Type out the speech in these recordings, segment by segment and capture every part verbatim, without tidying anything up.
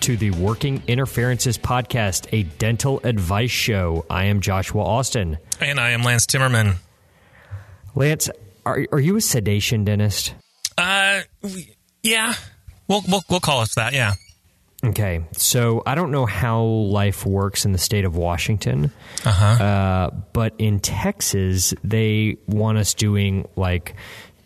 to the Working Interferences Podcast, a dental advice show. I am Joshua Austin. And I am Lance Timmerman. Lance, are are you a sedation dentist? Uh, yeah. We'll we'll, we'll call us that, yeah. Okay, so I don't know how life works in the state of Washington, uh-huh. uh, but in Texas, they want us doing like,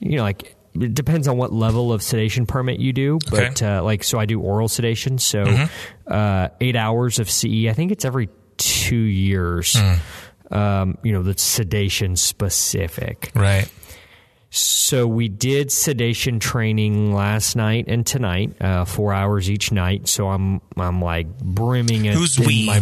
you know, like, it depends on what level of sedation permit you do, but okay. uh, like, so I do oral sedation, so mm-hmm. uh, eight hours of C E, I think it's every two years, mm. um, you know, that's sedation specific. Right. So we did sedation training last night and tonight, uh, four hours each night. So I'm I'm like brimming. Who's we? My,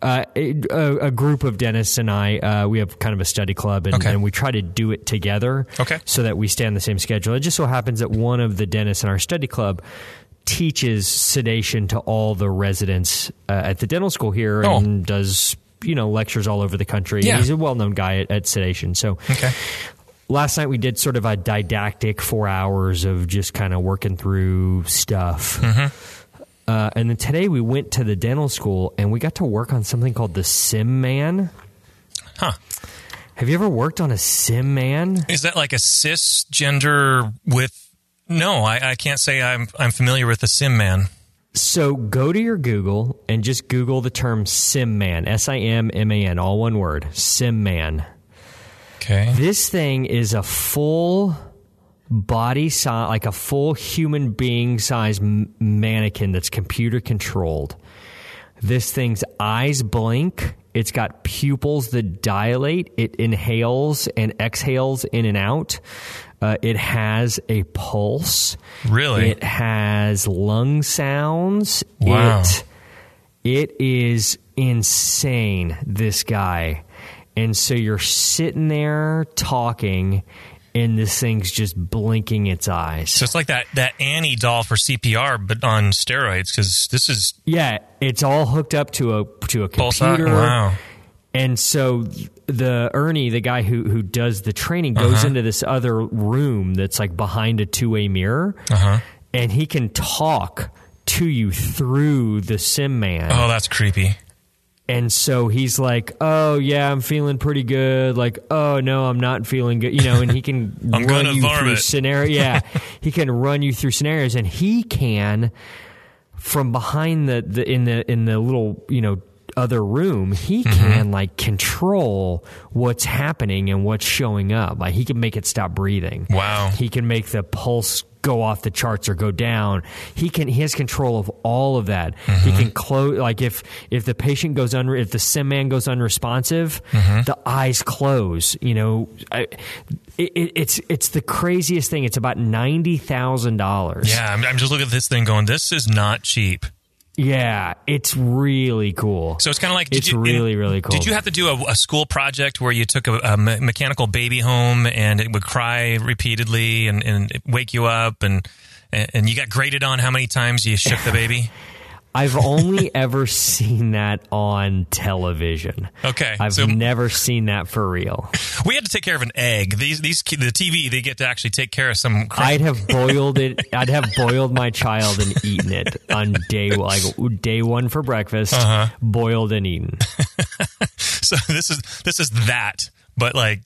uh, a, a group of dentists and I. Uh, we have kind of a study club, and, okay. and we try to do it together, okay. so that we stay on the same schedule. It just so happens that one of the dentists in our study club teaches sedation to all the residents uh, at the dental school here, oh. and does you know lectures all over the country. Yeah. He's a well-known guy at, at sedation. So. Okay. Last night we did sort of a didactic four hours of just kind of working through stuff. Mm-hmm. Uh, and then today we went to the dental school and we got to work on something called the Sim Man. Huh. Have you ever worked on a Sim Man? Is that like a cisgender with... No, I, I can't say I'm I'm familiar with the Sim Man. So go to your Google and just Google the term Sim Man, S I M M A N, all one word, Sim Man. Okay. This thing is a full body size, like a full human being size mannequin that's computer controlled. This thing's eyes blink. It's got pupils that dilate. It inhales and exhales in and out. Uh, it has a pulse. Really? It has lung sounds. Wow. It, it is insane, this guy. And so you're sitting there talking, and this thing's just blinking its eyes. So it's like that, that Annie doll for C P R, but on steroids, because this is... Yeah, it's all hooked up to a to a computer. Wow. And so the Ernie, the guy who, who does the training, goes uh-huh. into this other room that's like behind a two-way mirror, uh-huh. and he can talk to you through the Sim Man. Oh, that's creepy. And so he's like, oh, yeah, I'm feeling pretty good. Like, oh, no, I'm not feeling good. You know, and he can I'm run you vomit. through scenarios. Yeah, he can run you through scenarios. And he can, from behind the, the in the in the little, you know, other room, he mm-hmm. can, like, control what's happening and what's showing up. Like, he can make it stop breathing. Wow. He can make the pulse go off the charts or go down. He can, he has control of all of that. Mm-hmm. He can close, like if, if the patient goes under, if the Sim Man goes unresponsive, mm-hmm. the eyes close, you know, I, it, it's, it's the craziest thing. It's about ninety thousand dollars. Yeah. I'm, I'm just looking at this thing going, this is not cheap. Yeah, it's really cool. So it's kind of like... Did it's you, really, really cool. Did you have to do a, a school project where you took a, a me- mechanical baby home and it would cry repeatedly and, and wake you up and, and you got graded on how many times you shook the baby? I've only ever seen that on television. Okay. I've so, never seen that for real. We had to take care of an egg. These, these, the T V, they get to actually take care of some crap. I'd have boiled it. I'd have boiled my child and eaten it on day like day one for breakfast, uh-huh. boiled and eaten. So this is this is that, but like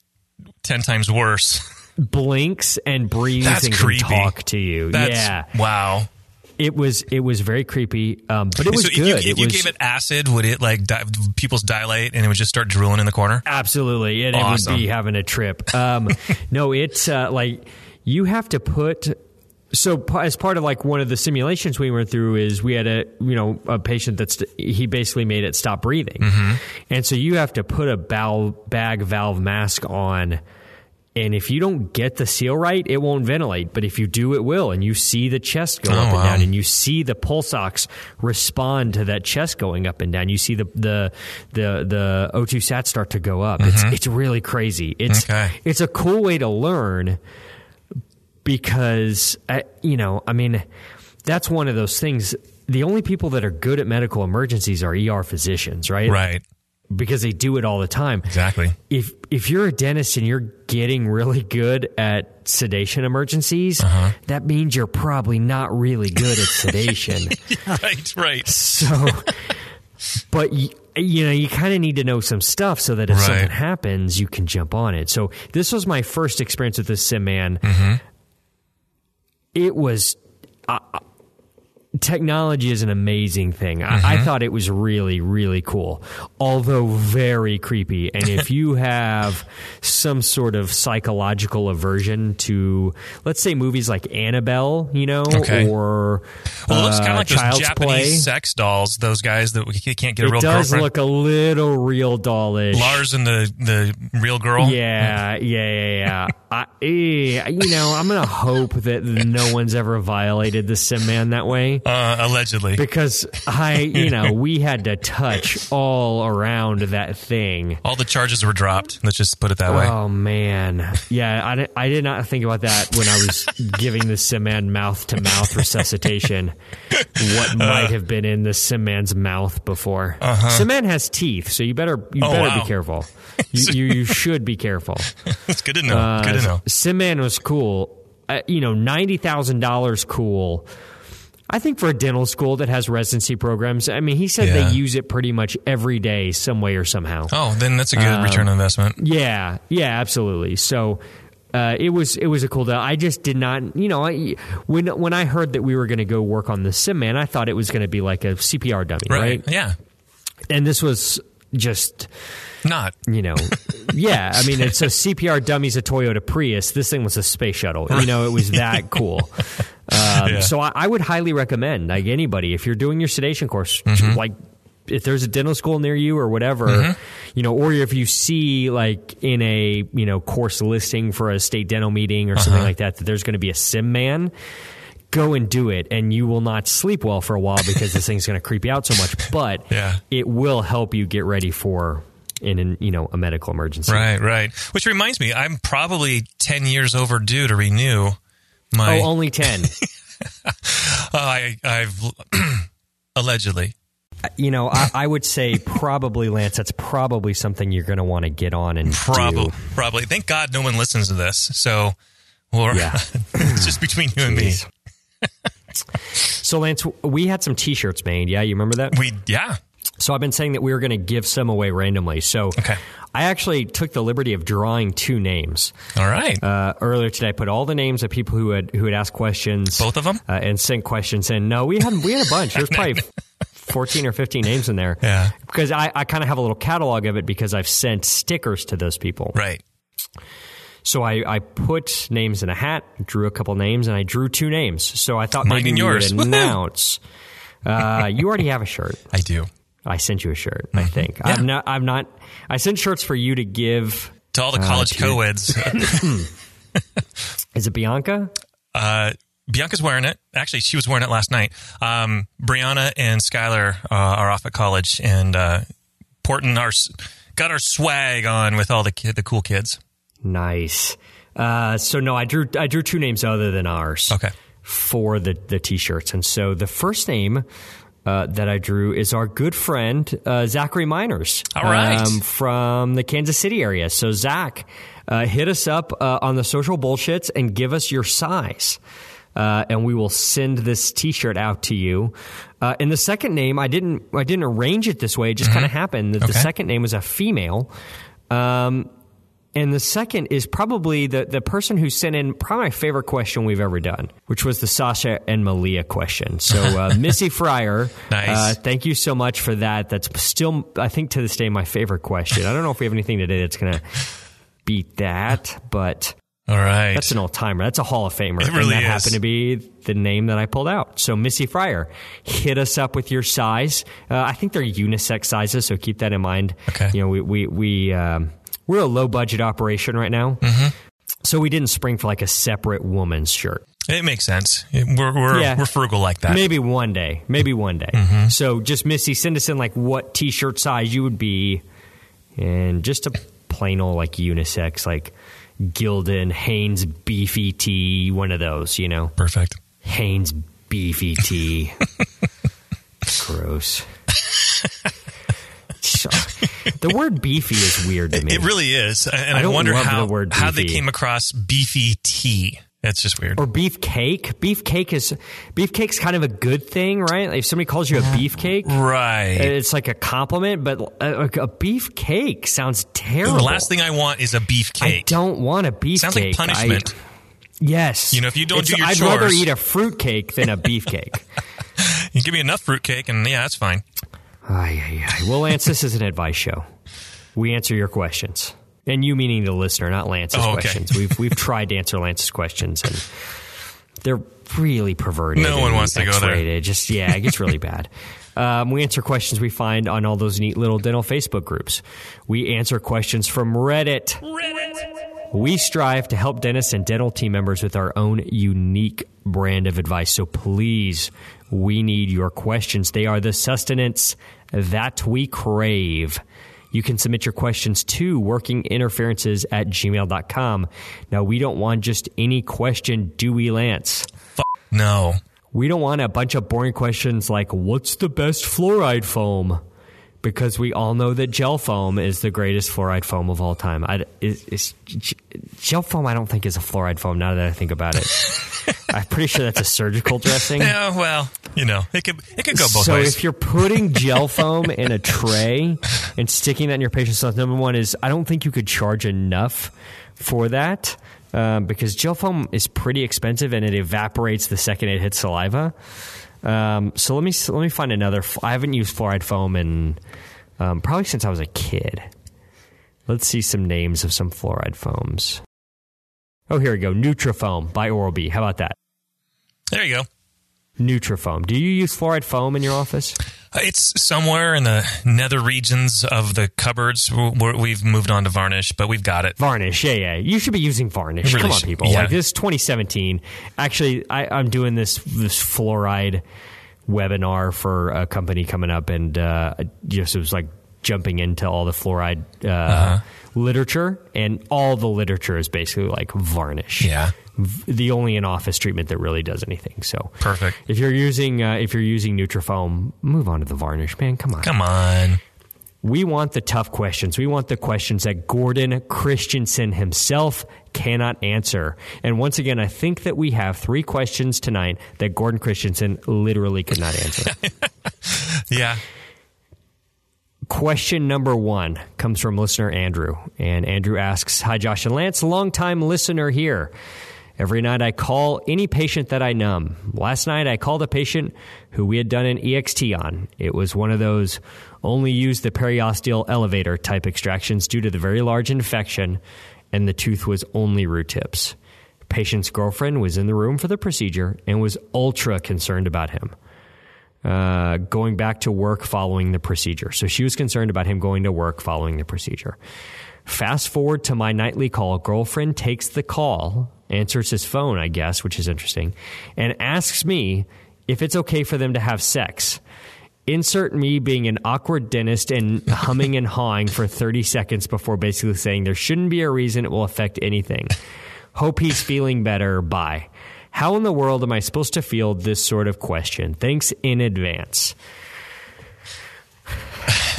ten times worse. Blinks and breathes That's and creepy. Can talk to you. That's, yeah. Wow. It was it was very creepy, um, but it was so if good. You, if it you was, gave it acid, would it like di- pupils dilate and it would just start drooling in the corner? Absolutely, it, awesome. It would be having a trip. Um, no, it's uh, like you have to put. So as part of like one of the simulations we went through is we had a you know a patient that's he basically made it stop breathing, mm-hmm. and so you have to put a bowel bag valve mask on. And if you don't get the seal right, it won't ventilate. But if you do, it will. And you see the chest go oh, up and wow. down. And you see the pulse ox respond to that chest going up and down. You see the the the, the O two sat start to go up. Mm-hmm. It's it's really crazy. It's okay. It's a cool way to learn because, I, you know, I mean, that's one of those things. The only people that are good at medical emergencies are E R physicians, right? Right. Because they do it all the time. Exactly. If if you're a dentist and you're getting really good at sedation emergencies, uh-huh. that means you're probably not really good at sedation. Right, right. So, but you, you know, you kind of need to know some stuff so that if right. something happens, you can jump on it. So this was my first experience with the Sim Man. Mm-hmm. It was. Uh, Technology is an amazing thing. I, mm-hmm. I thought it was really, really cool, although very creepy. And if you have some sort of psychological aversion to, let's say, movies like Annabelle, you know, okay. or well, it looks uh, kind of like Child's those Japanese Play. Sex dolls. Those guys that can't get a it real. It does girlfriend. Look a little real dollish. Lars and the the real girl. Yeah, yeah, yeah, yeah. I, you know, I'm gonna hope that no one's ever violated the Sim Man that way. Uh, allegedly. Because I, you know, we had to touch all around that thing. All the charges were dropped. Let's just put it that way. Oh, man. Yeah, I, I did not think about that when I was giving the Sim Man mouth-to-mouth resuscitation. What might uh, have been in the Sim Man's mouth before. Uh-huh. Sim Man has teeth, so you better you oh, better wow. be careful. You, you you should be careful. That's good to know. Uh, good to know. Sim Man was cool. Uh, you know, ninety thousand dollars cool. I think for a dental school that has residency programs, I mean, he said yeah. they use it pretty much every day, some way or somehow. Oh, then that's a good um, return on investment. Yeah, yeah, absolutely. So uh, it was it was a cool deal. I just did not, you know, I, when when I heard that we were going to go work on the Sim Man, I thought it was going to be like a C P R dummy, right? right? Yeah. And this was just... Not. You know, yeah. I mean, it's a C P R dummy's a Toyota Prius. This thing was a space shuttle. You know, it was that cool. Um, yeah. So I, I would highly recommend, like anybody, if you're doing your sedation course, mm-hmm. like if there's a dental school near you or whatever, mm-hmm. you know, or if you see like in a, you know, course listing for a state dental meeting or uh-huh. something like that, that there's going to be a Sim Man, go and do it, and you will not sleep well for a while because this thing's going to creep you out so much, but yeah. it will help you get ready for in an, you know, a medical emergency. Right, right. Which reminds me, I'm probably ten years overdue to renew. My... Oh, only ten. uh, I, I've allegedly. You know, I, I would say probably, Lance, that's probably something you're going to want to get on and probably, do. Probably. Thank God no one listens to this. So or, yeah. it's just between you and me. So, Lance, we had some T-shirts made. Yeah, you remember that? We Yeah. So I've been saying that we were going to give some away randomly. So okay. I actually took the liberty of drawing two names. All right. Uh, earlier today, I put all the names of people who had who had asked questions. Both of them? Uh, and sent questions in. No, we had we had a bunch. There's probably fourteen or fifteen names in there. Yeah. Because I, I kind of have a little catalog of it because I've sent stickers to those people. Right. So I, I put names in a hat, drew a couple names, and I drew two names. So I thought Mine maybe you would announce. Uh, you already have a shirt. I do. I sent you a shirt, I think. Yeah. I'm not, I'm not, I sent shirts for you to give to all the college uh, co-eds. Is it Bianca? Uh, Bianca's wearing it. Actually, she was wearing it last night. Um, Brianna and Skylar uh, are off at college, and uh, Porton our, got our swag on with all the kid, the cool kids. Nice. Uh, so no, I drew, I drew two names other than ours. Okay. For the, the t-shirts. And so the first name, Uh, that I drew is our good friend, uh, Zachary Miners. All right. Um, from the Kansas City area. So, Zach, uh, hit us up uh, on the social bullshits and give us your size. Uh, and we will send this T-shirt out to you. Uh, and the second name, I didn't I didn't arrange it this way. It just mm-hmm. kind of happened that okay. the second name was a female. Um, and the second is probably the, the person who sent in probably my favorite question we've ever done, which was the Sasha and Malia question. So uh, Missy Fryer, nice. uh, thank you so much for that. That's still, I think, to this day, my favorite question. I don't know if we have anything today that's going to beat that, but all right, that's an all-timer. That's a Hall of Famer. It really and that is. Happened to be the name that I pulled out. So Missy Fryer, hit us up with your size. Uh, I think they're unisex sizes, so keep that in mind. Okay. You know, we... we, we um, we're a low-budget operation right now, mm-hmm. So we didn't spring for like a separate woman's shirt. It makes sense. We're we're, yeah. we're frugal like that. Maybe one day. Maybe one day. Mm-hmm. So just, Missy, send us in like what T-shirt size you would be. And just a plain old like unisex, like Gildan, Hanes, Beefy Tee, one of those, you know. Perfect. Hanes, Beefy Tee. Gross. The word beefy is weird to me. It really is. And I, I wonder how, the how they came across beefy tea. That's just weird. Or beefcake. Beefcake is beefcake's kind of a good thing, right? If somebody calls you a beefcake, right? It's like a compliment, but a, a beefcake sounds terrible. The last thing I want is a beefcake. I don't want a beefcake. Sounds like punishment. I, yes. You know, if you don't it's, do your I'd chores. I'd rather eat a fruitcake than a beefcake. You give me enough fruitcake and yeah, that's fine. Ay, ay, ay. Well, Lance, this is an advice show. We answer your questions. And you meaning the listener, not Lance's oh, okay. questions. We've we've tried to answer Lance's questions, and they're really perverted. No one wants to go there. It just, yeah, it gets really bad. Um, we answer questions we find on all those neat little dental Facebook groups. We answer questions from Reddit. Reddit. We strive to help dentists and dental team members with our own unique brand of advice. So please, we need your questions. They are the sustenance that we crave. You can submit your questions to working interferences at gmail dot com. Now, we don't want just any question, do we, Lance? F- no. We don't want a bunch of boring questions like, what's the best fluoride foam? Because we all know that gel foam is the greatest fluoride foam of all time. I, it's, it's, gel foam, I don't think, is a fluoride foam, now that I think about it. I'm pretty sure that's a surgical dressing. Yeah, well, you know, it could it could go both so ways. So if you're putting gel foam in a tray and sticking that in your patient's mouth, number one is I don't think you could charge enough for that um, because gel foam is pretty expensive and it evaporates the second it hits saliva. Um, so let me let me find another. I haven't used fluoride foam in um, probably since I was a kid. Let's see some names of some fluoride foams. Oh, here we go. Nutrafoam by Oral-B. How about that? There you go. Nutrafoam. Do you use fluoride foam in your office? Uh, it's somewhere in the nether regions of the cupboards. We're, we've moved on to varnish, but we've got it. Varnish, yeah, yeah. You should be using varnish. Really Come on, people. Yeah. Like, this is twenty seventeen. Actually, I, I'm doing this this fluoride webinar for a company coming up, and uh, just it was like jumping into all the fluoride uh, uh-huh. literature, and all the literature is basically like varnish. Yeah, v- the only in-office treatment that really does anything. So perfect. If you're using uh, if you're using Nutrafoam, move on to the varnish, man. Come on, come on. We want the tough questions. We want the questions that Gordon Christensen himself cannot answer. And once again, I think that we have three questions tonight that Gordon Christensen literally could not answer. Yeah. Question number one comes from listener Andrew, and Andrew asks, hi, Josh and Lance, longtime listener here. Every night I call any patient that I numb. Last night I called a patient who we had done an E X T on. It was one of those only use the periosteal elevator type extractions due to the very large infection, and the tooth was only root tips. The patient's girlfriend was in the room for the procedure and was ultra concerned about him. Uh, going back to work following the procedure. So she was concerned about him going to work following the procedure. Fast forward to my nightly call. Girlfriend takes the call, answers his phone, I guess, which is interesting, and asks me if it's okay for them to have sex. Insert me being an awkward dentist and humming and hawing for thirty seconds before basically saying there shouldn't be a reason it will affect anything. Hope he's feeling better. Bye. How in the world am I supposed to field this sort of question? Thanks in advance.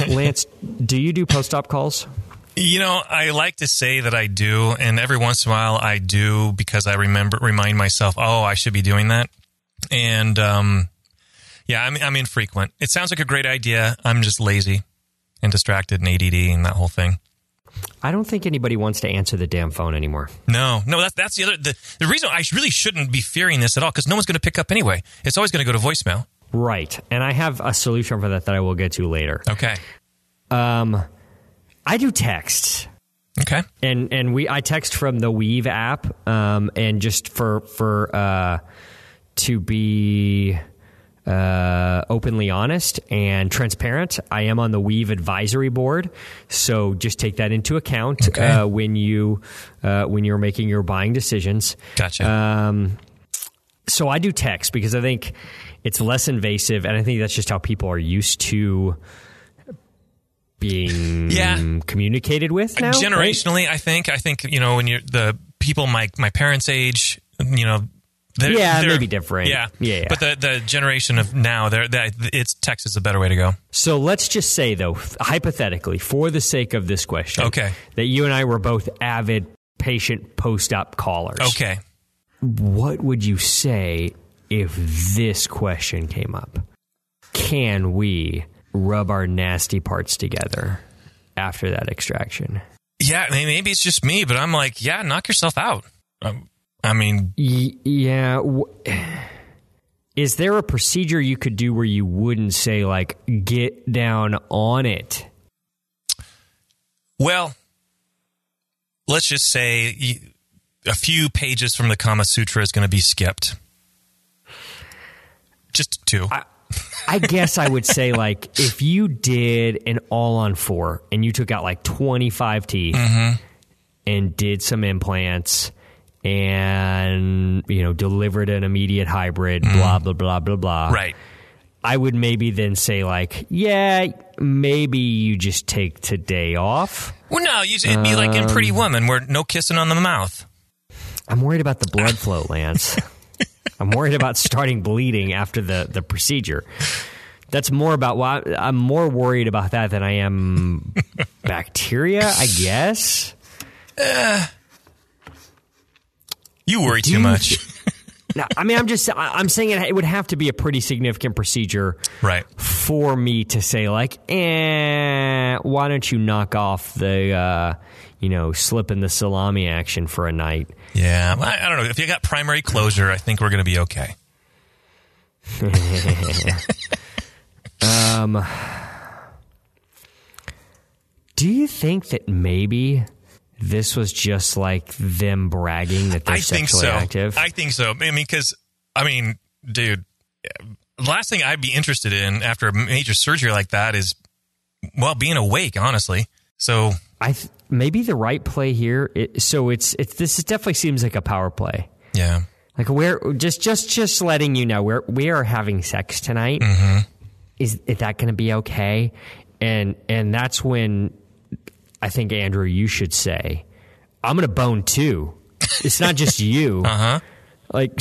Lance, do you do post-op calls? You know, I like to say that I do, and every once in a while I do because I remember remind myself, oh, I should be doing that. And, um, yeah, I'm, I'm infrequent. It sounds like a great idea. I'm just lazy and distracted and A D D and that whole thing. I don't think anybody wants to answer the damn phone anymore. No, no, that's that's the other the, the reason I really shouldn't be fearing this at all, because no one's going to pick up anyway. It's always going to go to voicemail. Right, and I have a solution for that that I will get to later. Okay, um, I do text. Okay, and and we I text from the Weave app, um, and just for for uh, to be uh, openly honest and transparent. I am on the Weave advisory board, so just take that into account okay. uh, when you uh, when you're making your buying decisions. Gotcha. Um, so I do text because I think it's less invasive, and I think that's just how people are used to being yeah. communicated with now. Generationally, right? I think. I think, you know, when you're the people my, my parents' age, you know, they're, yeah, they're, maybe different. Yeah. yeah, yeah. But the, the generation of now, they're, they're, it's text is a better way to go. So let's just say, though, hypothetically, for the sake of this question, okay. that you and I were both avid patient post-op callers. Okay. What would you say if this question came up? Can we rub our nasty parts together after that extraction? Yeah, I mean, maybe it's just me, but I'm like, yeah, knock yourself out. Um, I mean, yeah. Is there a procedure you could do where you wouldn't say, like, get down on it? Well, let's just say a few pages from the Kama Sutra is going to be skipped. Just two. I, I guess I would say, like, if you did an all on four and you took out like twenty-five teeth mm-hmm. and did some implants and, you know, delivered an immediate hybrid, mm. blah, blah, blah, blah, blah. Right. I would maybe then say, like, yeah, maybe you just take today off. Well, no, you, it'd be um, like in Pretty Woman where no kissing on the mouth. I'm worried about the blood flow, Lance. I'm worried about starting bleeding after the, the procedure. That's more about why well, I'm more worried about that than I am bacteria, I guess. Uh, you worry Do too you much. Th- no, I mean, I'm just I'm saying it, it would have to be a pretty significant procedure right. for me to say, like, eh, why don't you knock off the, uh, you know, slip in the salami action for a night. Yeah, I don't know. If you got primary closure, I think we're going to be okay. um, do you think that maybe this was just like them bragging that they're I sexually think so. active? I think so. I mean, because, I mean, dude, the last thing I'd be interested in after a major surgery like that is, well, being awake, honestly. So I th- maybe the right play here. It, so it's it's this is definitely seems like a power play. Yeah, like we're just just just letting you know we're we are having sex tonight. Mm-hmm. Is, is that going to be okay? And and that's when I think, Andrew, you should say, I'm going to bone too. It's not just you. Uh huh. Like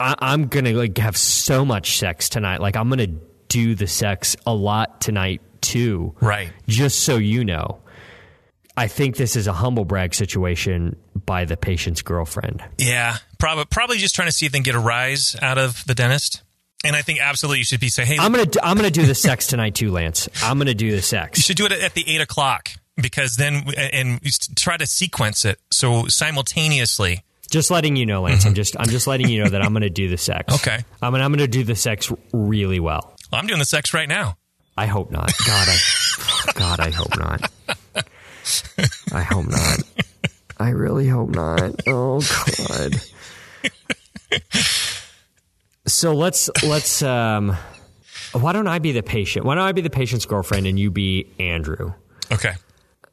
I, I'm going to like have so much sex tonight. Like I'm going to do the sex a lot tonight too. Right. Just so you know. I think this is a humble brag situation by the patient's girlfriend. Yeah, probably probably just trying to see if they can get a rise out of the dentist. And I think absolutely you should be saying, "Hey, I'm gonna do, I'm gonna do the sex tonight too, Lance. I'm gonna do the sex." You should do it at the eight o'clock because then and try to sequence it so simultaneously. Just letting you know, Lance. Mm-hmm. I'm just I'm just letting you know that I'm gonna do the sex. Okay. I mean, I'm gonna do the sex really well. Well, I'm doing the sex right now. I hope not. God, I God, I hope not. I hope not. I really hope not. Oh God. So let's let's um why don't I be the patient? Why don't I be the patient's girlfriend and you be Andrew? Okay.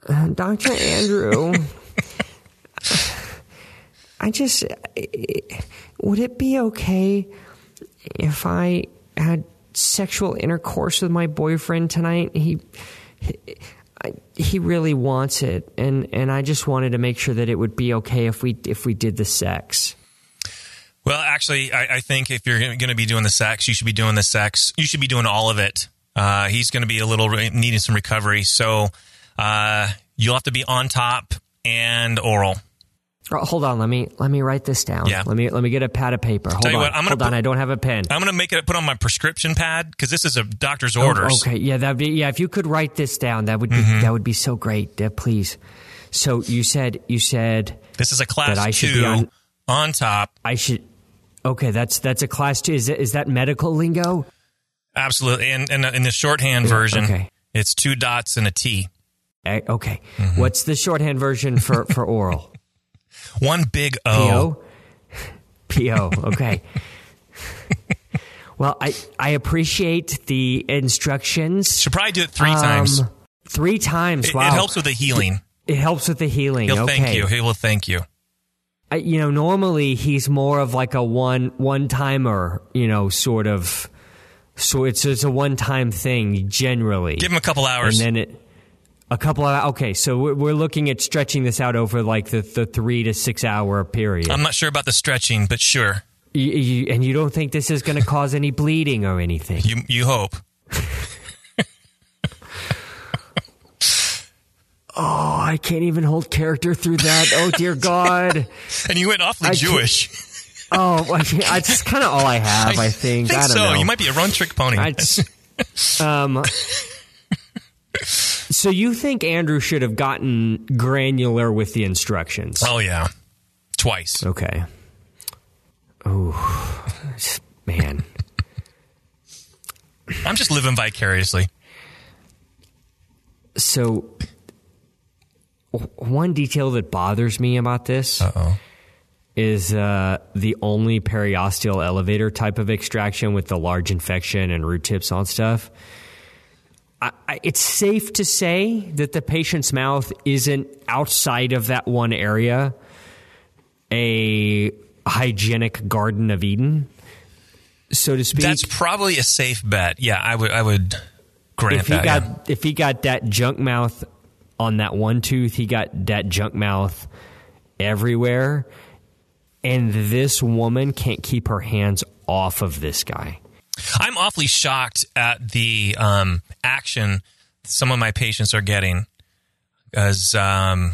Uh, Doctor Andrew, I just would it be okay if I had sexual intercourse with my boyfriend tonight? He, he I, he really wants it, and, and I just wanted to make sure that it would be okay if we if we did the sex. Well, actually, I, I think if you're going to be doing the sex, you should be doing the sex. You should be doing all of it. Uh, he's going to be a little needing some recovery, so uh, you'll have to be on top and oral. Oh, hold on, let me let me write this down. Yeah. Let me let me get a pad of paper. Hold on, what, I'm gonna hold put, on. I don't have a pen. I'm going to make it put on my prescription pad because this is a doctor's orders. Oh, okay, yeah, that be yeah. If you could write this down, that would be mm-hmm. that would be so great, uh, please. So you said you said this is a class I two on, on top. I should okay. That's that's a class two. Is that, is that medical lingo? Absolutely, and and in the shorthand version, okay. It's two dots and a T. I, okay, mm-hmm. What's the shorthand version for, for oral? One big O. P O? P O, okay. Well, I, I appreciate the instructions. Should probably do it three um, times. Three times, wow. It, it helps with the healing. It helps with the healing, He'll okay. thank you. He will thank you. I, you know, normally he's more of like a one, one-timer, you know, sort of. So it's it's a one-time thing, generally. Give him a couple hours. And then it... A couple of... Okay, so we're, we're looking at stretching this out over like the, the three to six hour period. I'm not sure about the stretching, but sure. You, you, and you don't think this is going to cause any bleeding or anything? You, you hope. Oh, I can't even hold character through that. Oh, dear God. And you went awfully I Jewish. Oh, I that's kind of all I have, I, I think. think I don't so. know. You might be a run-trick pony. I just, um... So you think Andrew should have gotten granular with the instructions? Oh, yeah. Twice. Okay. Oh, man. I'm just living vicariously. So one detail that bothers me about this Uh-oh. is uh, the only periosteal elevator type of extraction with the large infection and root tips on stuff. I, it's safe to say that the patient's mouth isn't outside of that one area a hygienic Garden of Eden, so to speak. That's probably a safe bet. Yeah, I would I would grant if he that. Got, yeah. If he got that junk mouth on that one tooth, he got that junk mouth everywhere, and this woman can't keep her hands off of this guy. I'm awfully shocked at the um, action some of my patients are getting, as um,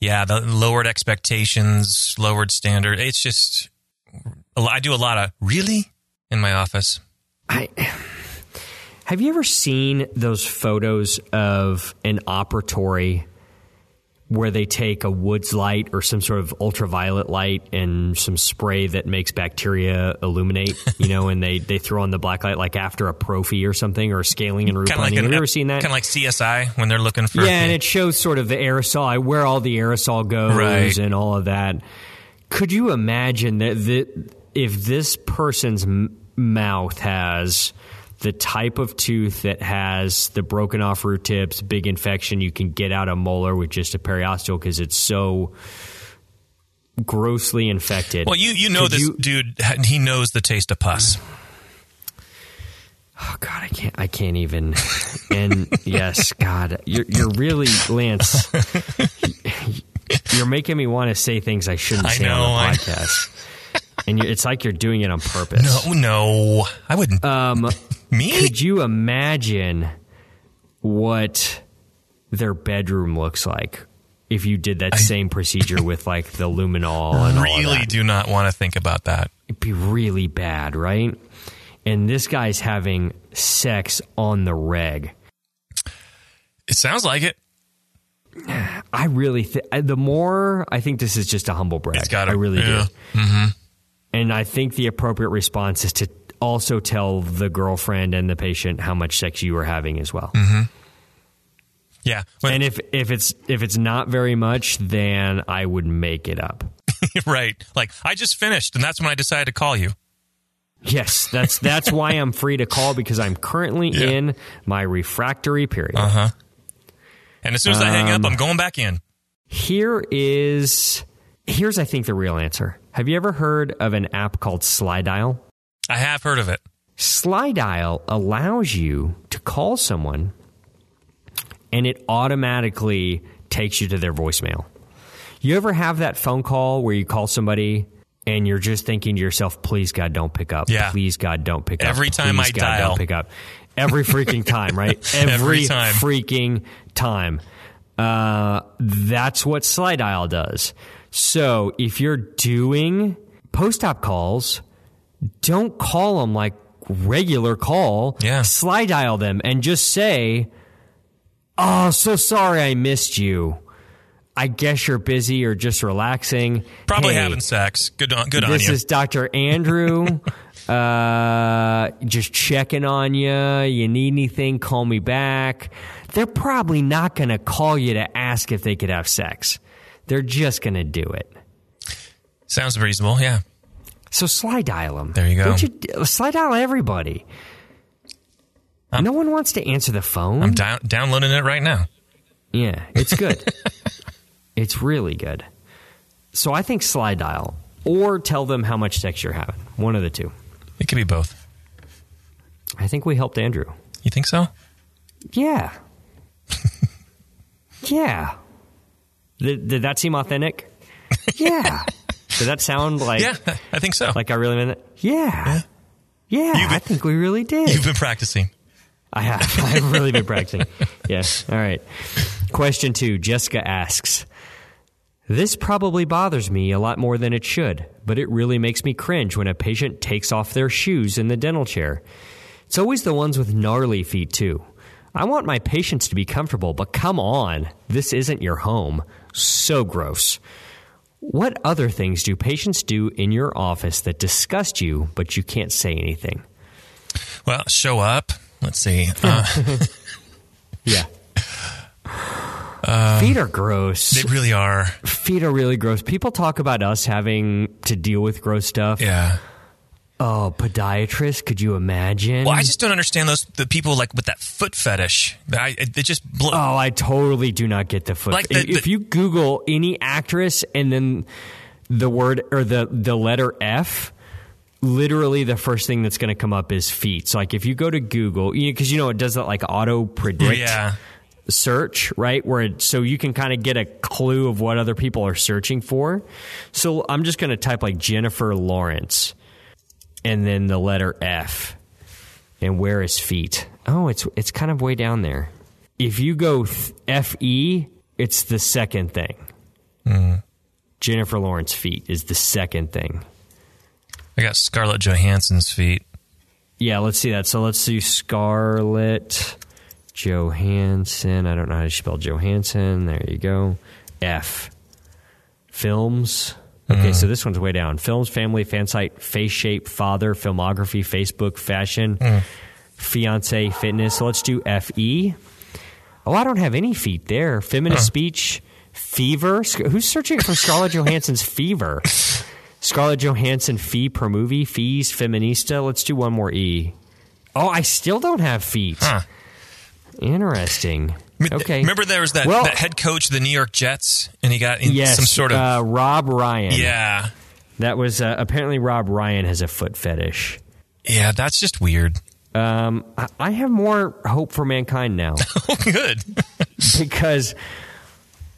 yeah, the lowered expectations, lowered standard. It's just I do a lot of really in my office. I have you ever seen those photos of an operatory where they take a Woods light or some sort of ultraviolet light and some spray that makes bacteria illuminate, you know, and they, they throw on the black light like after a prophy or something or scaling and root kind of like an, Have you ever seen that? Kind of like C S I when they're looking for... Yeah, and it shows sort of the aerosol, I where all the aerosol goes right. and all of that. Could you imagine that the, if this person's m- mouth has... the type of tooth that has the broken off root tips, big infection, you can get out a molar with just a periosteal because it's so grossly infected. Well, you you know Could this you, dude, he knows the taste of pus. Oh God, I can't I can't even. And yes, God, you're you're really Lance. You're making me want to say things I shouldn't I say know, on the podcast. I... And it's like you're doing it on purpose. No, no, I wouldn't. Um, Me? Could you imagine what their bedroom looks like if you did that I, same procedure with like the luminol and really all that? Really do not want to think about that. It'd be really bad, right? And this guy's having sex on the reg. It sounds like it. I really th- the more I think this is just a humble brag. It's gotta, I really yeah. do. Mm-hmm. And I think the appropriate response is to also tell the girlfriend and the patient how much sex you are having as well. Mm-hmm. Yeah. Well, and if, if it's if it's not very much, then I would make it up. Right. Like, I just finished, and that's when I decided to call you. Yes. That's that's why I'm free to call, because I'm currently yeah. in my refractory period. Uh-huh. And as soon as um, I hang up, I'm going back in. Here is... Here's, I think, the real answer. Have you ever heard of an app called Slidial? I have heard of it. Slidial allows you to call someone, and it automatically takes you to their voicemail. You ever have that phone call where you call somebody, and you're just thinking to yourself, please, God, don't pick up. Yeah. Please, God, don't pick up. Every time I dial. Don't pick up. Every freaking time, right? Every, Every time. freaking time. Uh, that's what Slidial does. So if you're doing post-op calls, don't call them like regular call. Yeah. Slidial them and just say, oh, so sorry I missed you. I guess you're busy or just relaxing. Probably hey, having sex. Good on, good on you. This is Doctor Andrew. uh, just checking on you. You need anything, call me back. They're probably not going to call you to ask if they could have sex. They're just going to do it. Sounds reasonable, yeah. So slide dial them. There you go. Don't you, slide dial everybody. I'm, no one wants to answer the phone. I'm down, downloading it right now. Yeah, it's good. It's really good. So I think slide dial or tell them how much sex you're having. One of the two. It could be both. I think we helped Andrew. You think so? Yeah. Yeah. Did, did that seem authentic? Yeah. Did that sound like... Yeah, I think so. Like I really meant it? Yeah. Yeah, yeah been, I think we really did. You've been practicing. I have. I've really been practicing. Yes. All right. Question two. Jessica asks, this probably bothers me a lot more than it should, but it really makes me cringe when a patient takes off their shoes in the dental chair. It's always the ones with gnarly feet, too. I want my patients to be comfortable, but come on. This isn't your home. So gross. What other things do patients do in your office that disgust you, but you can't say anything? Well, show up. Let's see. Uh, yeah. Uh, feet are gross. They really are. Feet are really gross. People talk about us having to deal with gross stuff. Yeah. Oh, podiatrists, could you imagine? Well, I just don't understand those the people like with that foot fetish. I, it just blow. Oh, I totally do not get the foot. Like the, if the, you Google any actress and then the word or the, the letter F, literally the first thing that's going to come up is feet. So like if you go to Google, because you know it does that like auto predict. Yeah. Search, right? Where it, so you can kind of get a clue of what other people are searching for. So I'm just going to type like Jennifer Lawrence and then the letter F. And where is feet? Oh, it's it's kind of way down there. If you go th- F E, it's the second thing. Mm. Jennifer Lawrence feet is the second thing. I got Scarlett Johansson's feet. Yeah, let's see that. So let's see Scarlett Johansson. I don't know how to spell Johansson. There you go. F. Films. Okay, mm. So this one's way down. Films, family, fan site, face shape, father, filmography, Facebook, fashion, mm. fiance, fitness. So let's do F E. Oh, I don't have any feet there. Feminist uh. speech, fever. Who's searching for Scarlett Johansson's fever? Scarlett Johansson fee per movie, fees, feminista. Let's do one more E. Oh, I still don't have feet. Huh. Interesting. Okay. Remember there was that, well, that head coach of the New York Jets, and he got in yes, some sort of... Uh, Rob Ryan. Yeah. That was... Uh, apparently, Rob Ryan has a foot fetish. Yeah, that's just weird. Um, I, I have more hope for mankind now. Oh, good. Because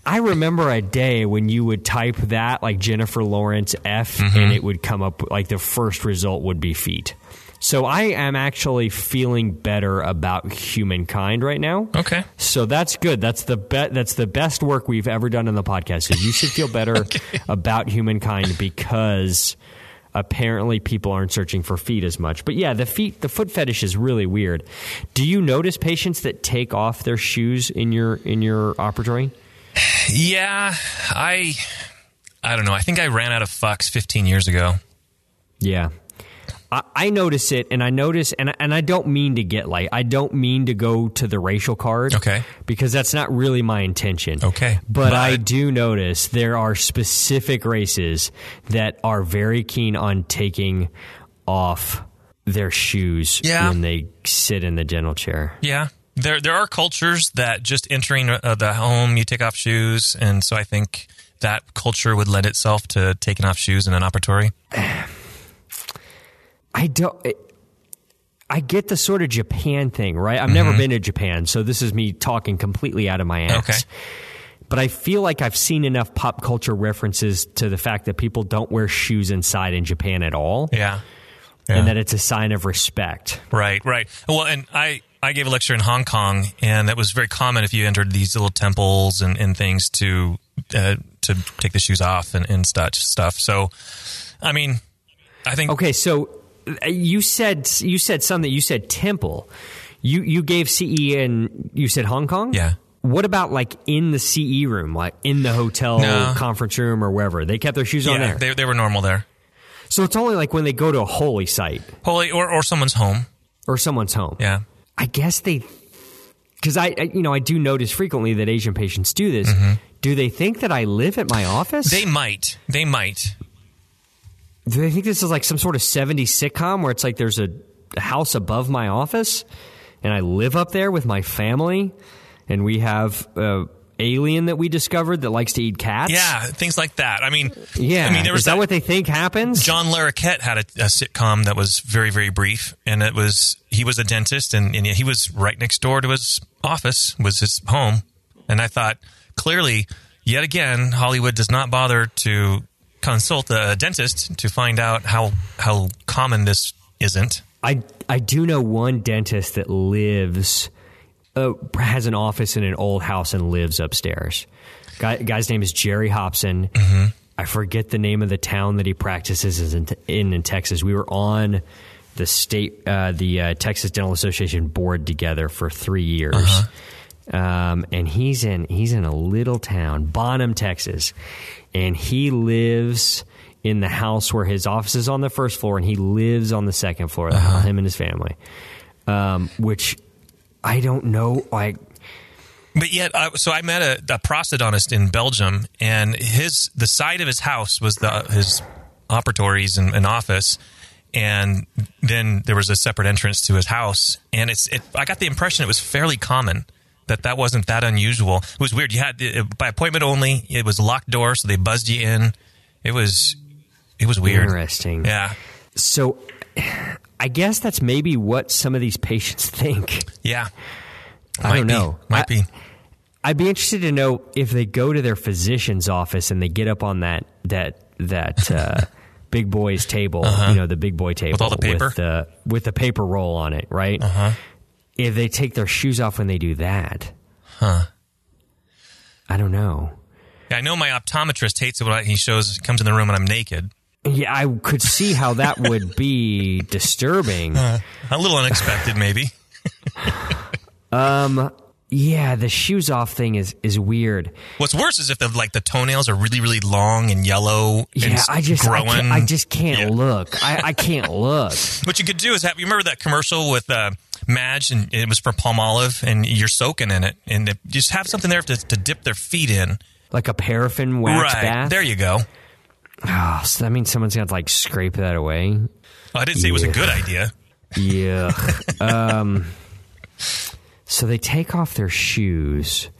I remember a day when you would type that, like Jennifer Lawrence F, mm-hmm. and it would come up... Like, the first result would be feet. So I am actually feeling better about humankind right now. Okay. So that's good. That's the be- that's the best work we've ever done on the podcast. You should feel better okay. about humankind because apparently people aren't searching for feet as much. But yeah, the feet, the foot fetish is really weird. Do you notice patients that take off their shoes in your in your operatory? Yeah, I I don't know. I think I ran out of fucks fifteen years ago. Yeah. I notice it, and I notice, and and I don't mean to get like, I don't mean to go to the racial card, okay, because that's not really my intention, okay. But, but I do notice there are specific races that are very keen on taking off their shoes yeah. when they sit in the dental chair. Yeah, there there are cultures that just entering uh, the home, you take off shoes, and so I think that culture would lend itself to taking off shoes in an operatory. I don't. I get the sort of Japan thing, right? I've mm-hmm. never been to Japan, so this is me talking completely out of my ass. Okay. But I feel like I've seen enough pop culture references to the fact that people don't wear shoes inside in Japan at all. Yeah. yeah. And that it's a sign of respect. Right, right. Well, and I, I gave a lecture in Hong Kong, and that was very common if you entered these little temples and, and things to uh, to take the shoes off and, and stuff. So, I mean, I think... Okay, so... You said you said something. You said temple. You you gave C E and you said Hong Kong? Yeah. What about like in the C E room, like in the hotel no. conference room or wherever? They kept their shoes yeah, on there? They, they were normal there. So it's only like when they go to a holy site. Holy or, or someone's home. Or someone's home. Yeah. I guess they – because I, I, you know, I do notice frequently that Asian patients do this. Mm-hmm. Do they think that I live at my office? They might. They might. Do they think this is like some sort of seventies sitcom where it's like there's a house above my office and I live up there with my family and we have an alien that we discovered that likes to eat cats? Yeah, things like that. I mean, yeah. I mean, there was is that, that what they think happens? John Larroquette had a, a sitcom that was very, very brief, and it was he was a dentist and, and he was right next door to his office, was his home. And I thought, clearly, yet again, Hollywood does not bother to consult a dentist to find out how how common this isn't. I, I do know one dentist that lives, uh, has an office in an old house and lives upstairs. Guy, guy's name is Jerry Hopson. Mm-hmm. I forget the name of the town that he practices in in, in Texas. We were on the state, uh, the uh, Texas Dental Association board together for three years. Uh-huh. Um, and he's in he's in a little town, Bonham, Texas, and he lives in the house where his office is on the first floor, and he lives on the second floor. Uh-huh. Him and his family, um, which I don't know. I but yet, uh, so I met a, a prosthodontist in Belgium, and his the side of his house was the his operatories and, and office. And then there was a separate entrance to his house, and it's it, I got the impression it was fairly common. That that wasn't that unusual. It was weird. You had it, by appointment only. It was a locked door, so they buzzed you in. It was it was weird. Interesting. Yeah. So I guess that's maybe what some of these patients think. Yeah. I might don't know. Be. Might I, be. I'd be interested to know if they go to their physician's office and they get up on that that that uh, big boy's table. Uh-huh. You know, the big boy table with all the paper with the, with the paper roll on it, right? Uh huh. If they take their shoes off when they do that. Huh. I don't know. I know my optometrist hates it when I, he shows, comes in the room and I'm naked. Yeah, I could see how that would be disturbing. Uh, a little unexpected, maybe. um, yeah, the shoes off thing is, is weird. What's worse is if the, like, the toenails are really, really long and yellow and yeah, I just, growing. I, can't, I just can't yeah. look. I, I can't look. What you could do is have, you remember that commercial with... Uh, Madge, and it was for Palmolive, and you're soaking in it, and just have something there to, to dip their feet in, like a paraffin wax right. bath. There you go. Oh, so that means someone's gonna have to, like, scrape that away. Oh, I didn't say Yuck. It was a good idea. Yeah. um. So they take off their shoes.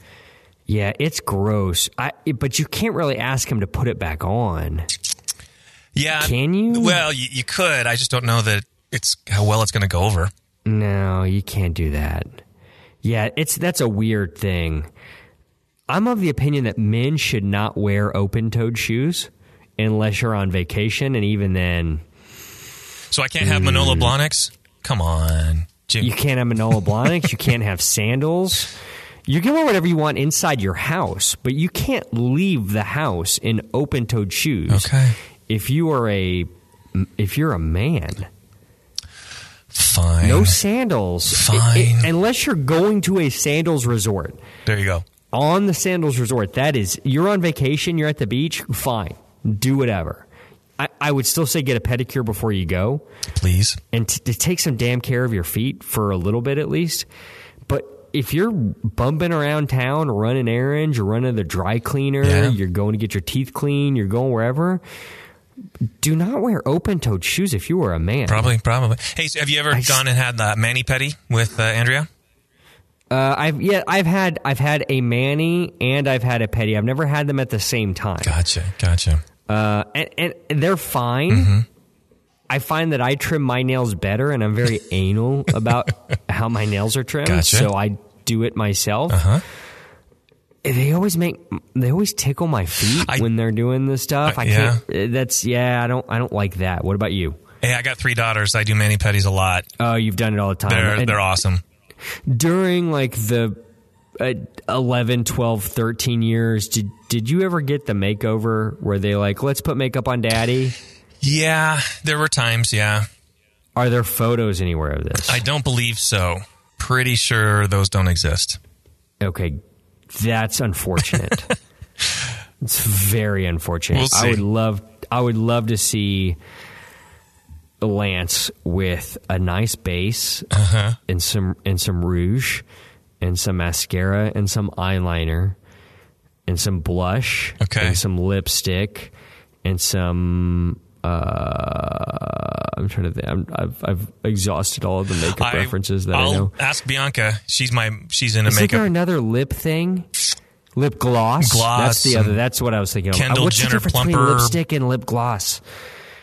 Yeah, it's gross. I. But you can't really ask them to put it back on. Yeah. Can you? Well, you, you could. I just don't know that it's how well it's gonna go over. No, you can't do that. Yeah, it's that's a weird thing. I'm of the opinion that men should not wear open-toed shoes unless you're on vacation, and even then... So I can't have mm, Manolo Blahniks? Come on. Jim. You can't have Manolo Blahniks. You can't have sandals. You can wear whatever you want inside your house, but you can't leave the house in open-toed shoes. Okay. If you are a, if you're a man... Fine. No sandals. Fine. It, it, unless you're going to a sandals resort. There you go. On the sandals resort, that is, you're on vacation, you're at the beach, fine. Do whatever. I, I would still say get a pedicure before you go. Please. And t- to take some damn care of your feet for a little bit at least. But if you're bumping around town, running errands, you're running the dry cleaner, yeah. you're going to get your teeth clean, you're going wherever... Do not wear open-toed shoes if you were a man. Probably, probably. Hey, so have you ever I gone and had the mani-pedi with uh, Andrea? Uh, I've yeah, I've had I've had a mani and I've had a pedi. I've never had them at the same time. Gotcha, gotcha. Uh, and, and they're fine. Mm-hmm. I find that I trim my nails better, and I'm very anal about how my nails are trimmed. Gotcha. So I do it myself. Uh-huh. They always make they always tickle my feet I, when they're doing this stuff. I yeah. can't. That's yeah. I don't. I don't like that. What about you? Hey, I got three daughters. I do mani pedis a lot. Oh, you've done it all the time. They're and they're awesome. During like the uh, eleven, twelve, thirteen years, did did you ever get the makeover where they like let's put makeup on daddy? Yeah, there were times. Yeah. Are there photos anywhere of this? I don't believe so. Pretty sure those don't exist. Okay. That's unfortunate. It's very unfortunate. We'll I would love I would love to see Lance with a nice base uh-huh. and some and some rouge and some mascara and some eyeliner and some blush okay. and some lipstick and some Uh, I'm trying to think. I'm, I've I've exhausted all of the makeup I, references that I'll I know. Ask Bianca. She's my she's in a makeup. Is there another lip thing? Lip gloss. Gloss. That's the other. That's what I was thinking. Kendall What's Jenner the difference plumper between lipstick and lip gloss.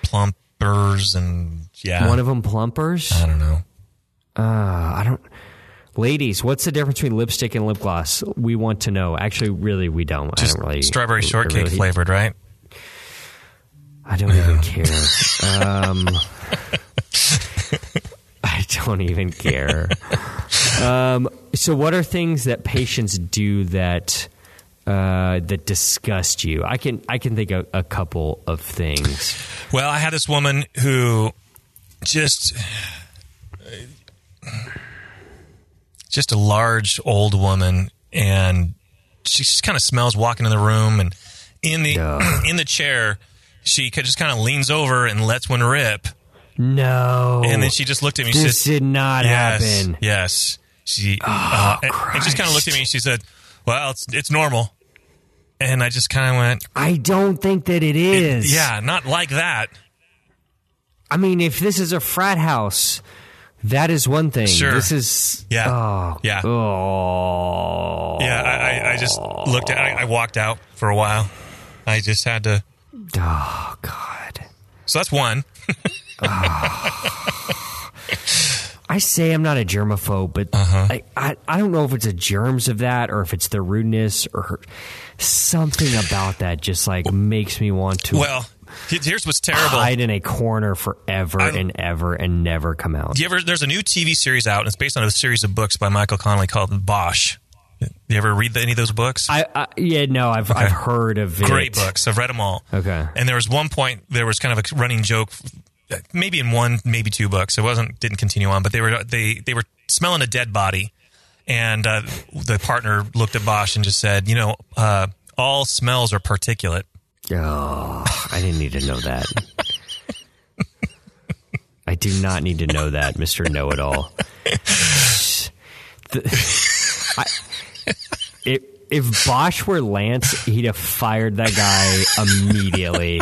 Plumpers and yeah. One of them plumpers. I don't know. Uh, I don't. Ladies, what's the difference between lipstick and lip gloss? We want to know. Actually, really, we don't. Just I don't really, strawberry shortcake really, flavored, right? I don't yeah. even care. Um, I don't even care. Um, so what are things that patients do that uh, that disgust you? I can I can think of a couple of things. Well, I had this woman who just... just a large old woman, and she just kind of smells walking in the room, and in the no. in the chair, she just kind of leans over and lets one rip. No, and then she just looked at me. This she said, did not yes, happen. Yes, she oh, uh, and, and just kind of looked at me. And she said, "Well, it's it's normal," and I just kind of went, "I don't think that it is." It, yeah, not like that. I mean, if this is a frat house. That is one thing. Sure. This is... Yeah. Oh. Yeah. Oh. Yeah, I, I, I just looked at... I, I walked out for a while. I just had to... Oh, God. So that's one. Oh. I say I'm not a germaphobe, but uh-huh. I, I, I don't know if it's the germs of that or if it's the rudeness or something about that just like makes me want to... Well... Here's what's terrible. Hide in a corner forever I, and ever and never come out. Do you ever, there's a new T V series out, and it's based on a series of books by Michael Connelly called Bosch. Do you ever read any of those books? I, I Yeah, no, I've okay. I've heard of it. Great books. I've read them all. Okay. And there was one point, there was kind of a running joke, maybe in one, maybe two books. It wasn't didn't continue on, but they were they, they were smelling a dead body, and uh, the partner looked at Bosch and just said, you know, uh, all smells are particulate. Oh, I didn't need to know that. I do not need to know that, Mister Know-It-All. The, I, it, if Bosch were Lance, he'd have fired that guy immediately.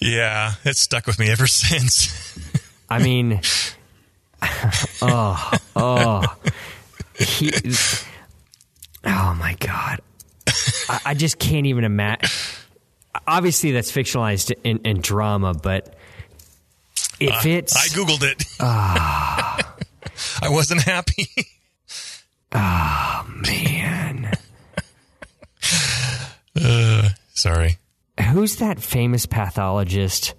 Yeah, it's stuck with me ever since. I mean, oh, oh. He, oh, my God. I just can't even imagine. Obviously, that's fictionalized in, in drama, but if uh, it's... I Googled it. Uh, I wasn't happy. Oh, man. uh, sorry. Who's that famous pathologist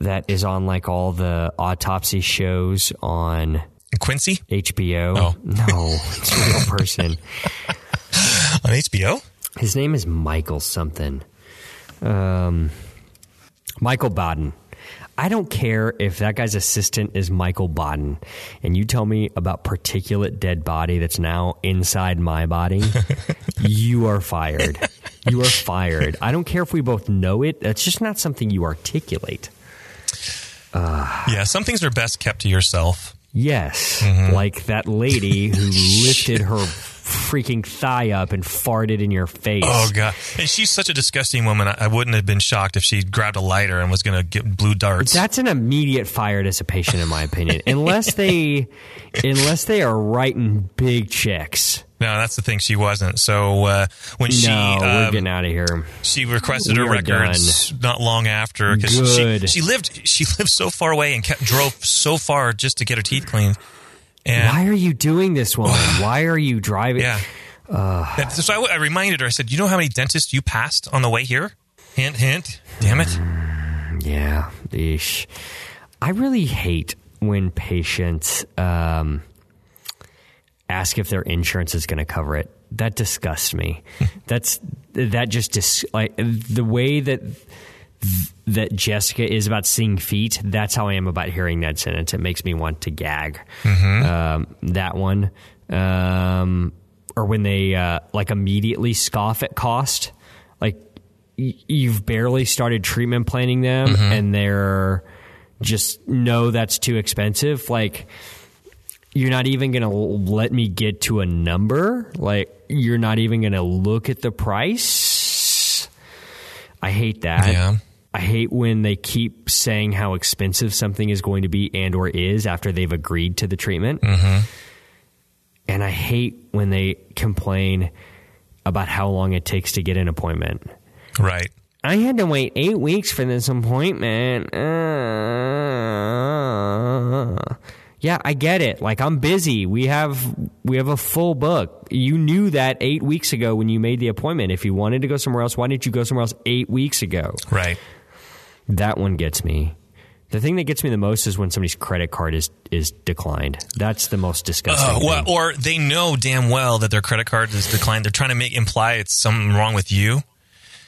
that is on like all the autopsy shows on... Quincy? H B O. Oh. No, it's a real person. On H B O? His name is Michael something. Um, Michael Baden. I don't care if that guy's assistant is Michael Baden, and you tell me about particulate dead body that's now inside my body, you are fired. You are fired. I don't care if we both know it. That's just not something you articulate. Uh, yeah, some things are best kept to yourself. Yes, mm-hmm. Like that lady who lifted her freaking thigh up and farted in your face. Oh, God. And she's such a disgusting woman. I wouldn't have been shocked if she grabbed a lighter and was going to get blue darts. That's an immediate fire dissipation, in my opinion, unless they unless they are writing big checks. No, that's the thing. She wasn't. So uh, when no, she... No, we're um, getting out of here. She requested we her records done. Not long after. Cause Good. She, she, lived, she lived so far away and kept, drove so far just to get her teeth cleaned. And why are you doing this, woman? Why are you driving? Yeah. Uh, so I, I reminded her. I said, you know how many dentists you passed on the way here? Hint, hint. Damn it. Yeah. Ish. I really hate when patients... Um, ask if their insurance is going to cover it. That disgusts me. That's that just dis, like the way that that Jessica is about seeing feet. That's how I am about hearing that sentence. It makes me want to gag. Mm-hmm. Um, that one, um, or when they uh, like immediately scoff at cost. Like y- you've barely started treatment planning them, mm-hmm. and they're just no, that's too expensive. Like. You're not even going to let me get to a number? Like, you're not even going to look at the price? I hate that. Yeah. I hate when they keep saying how expensive something is going to be and or is after they've agreed to the treatment. Mm-hmm. And I hate when they complain about how long it takes to get an appointment. Right. I had to wait eight weeks for this appointment. Uh, yeah, I get it. Like, I'm busy. We have we have a full book. You knew that eight weeks ago when you made the appointment. If you wanted to go somewhere else, why didn't you go somewhere else eight weeks ago? Right. That one gets me. The thing that gets me the most is when somebody's credit card is, is declined. That's the most disgusting uh, well, thing. Or they know damn well that their credit card is declined. They're trying to make imply it's something wrong with you.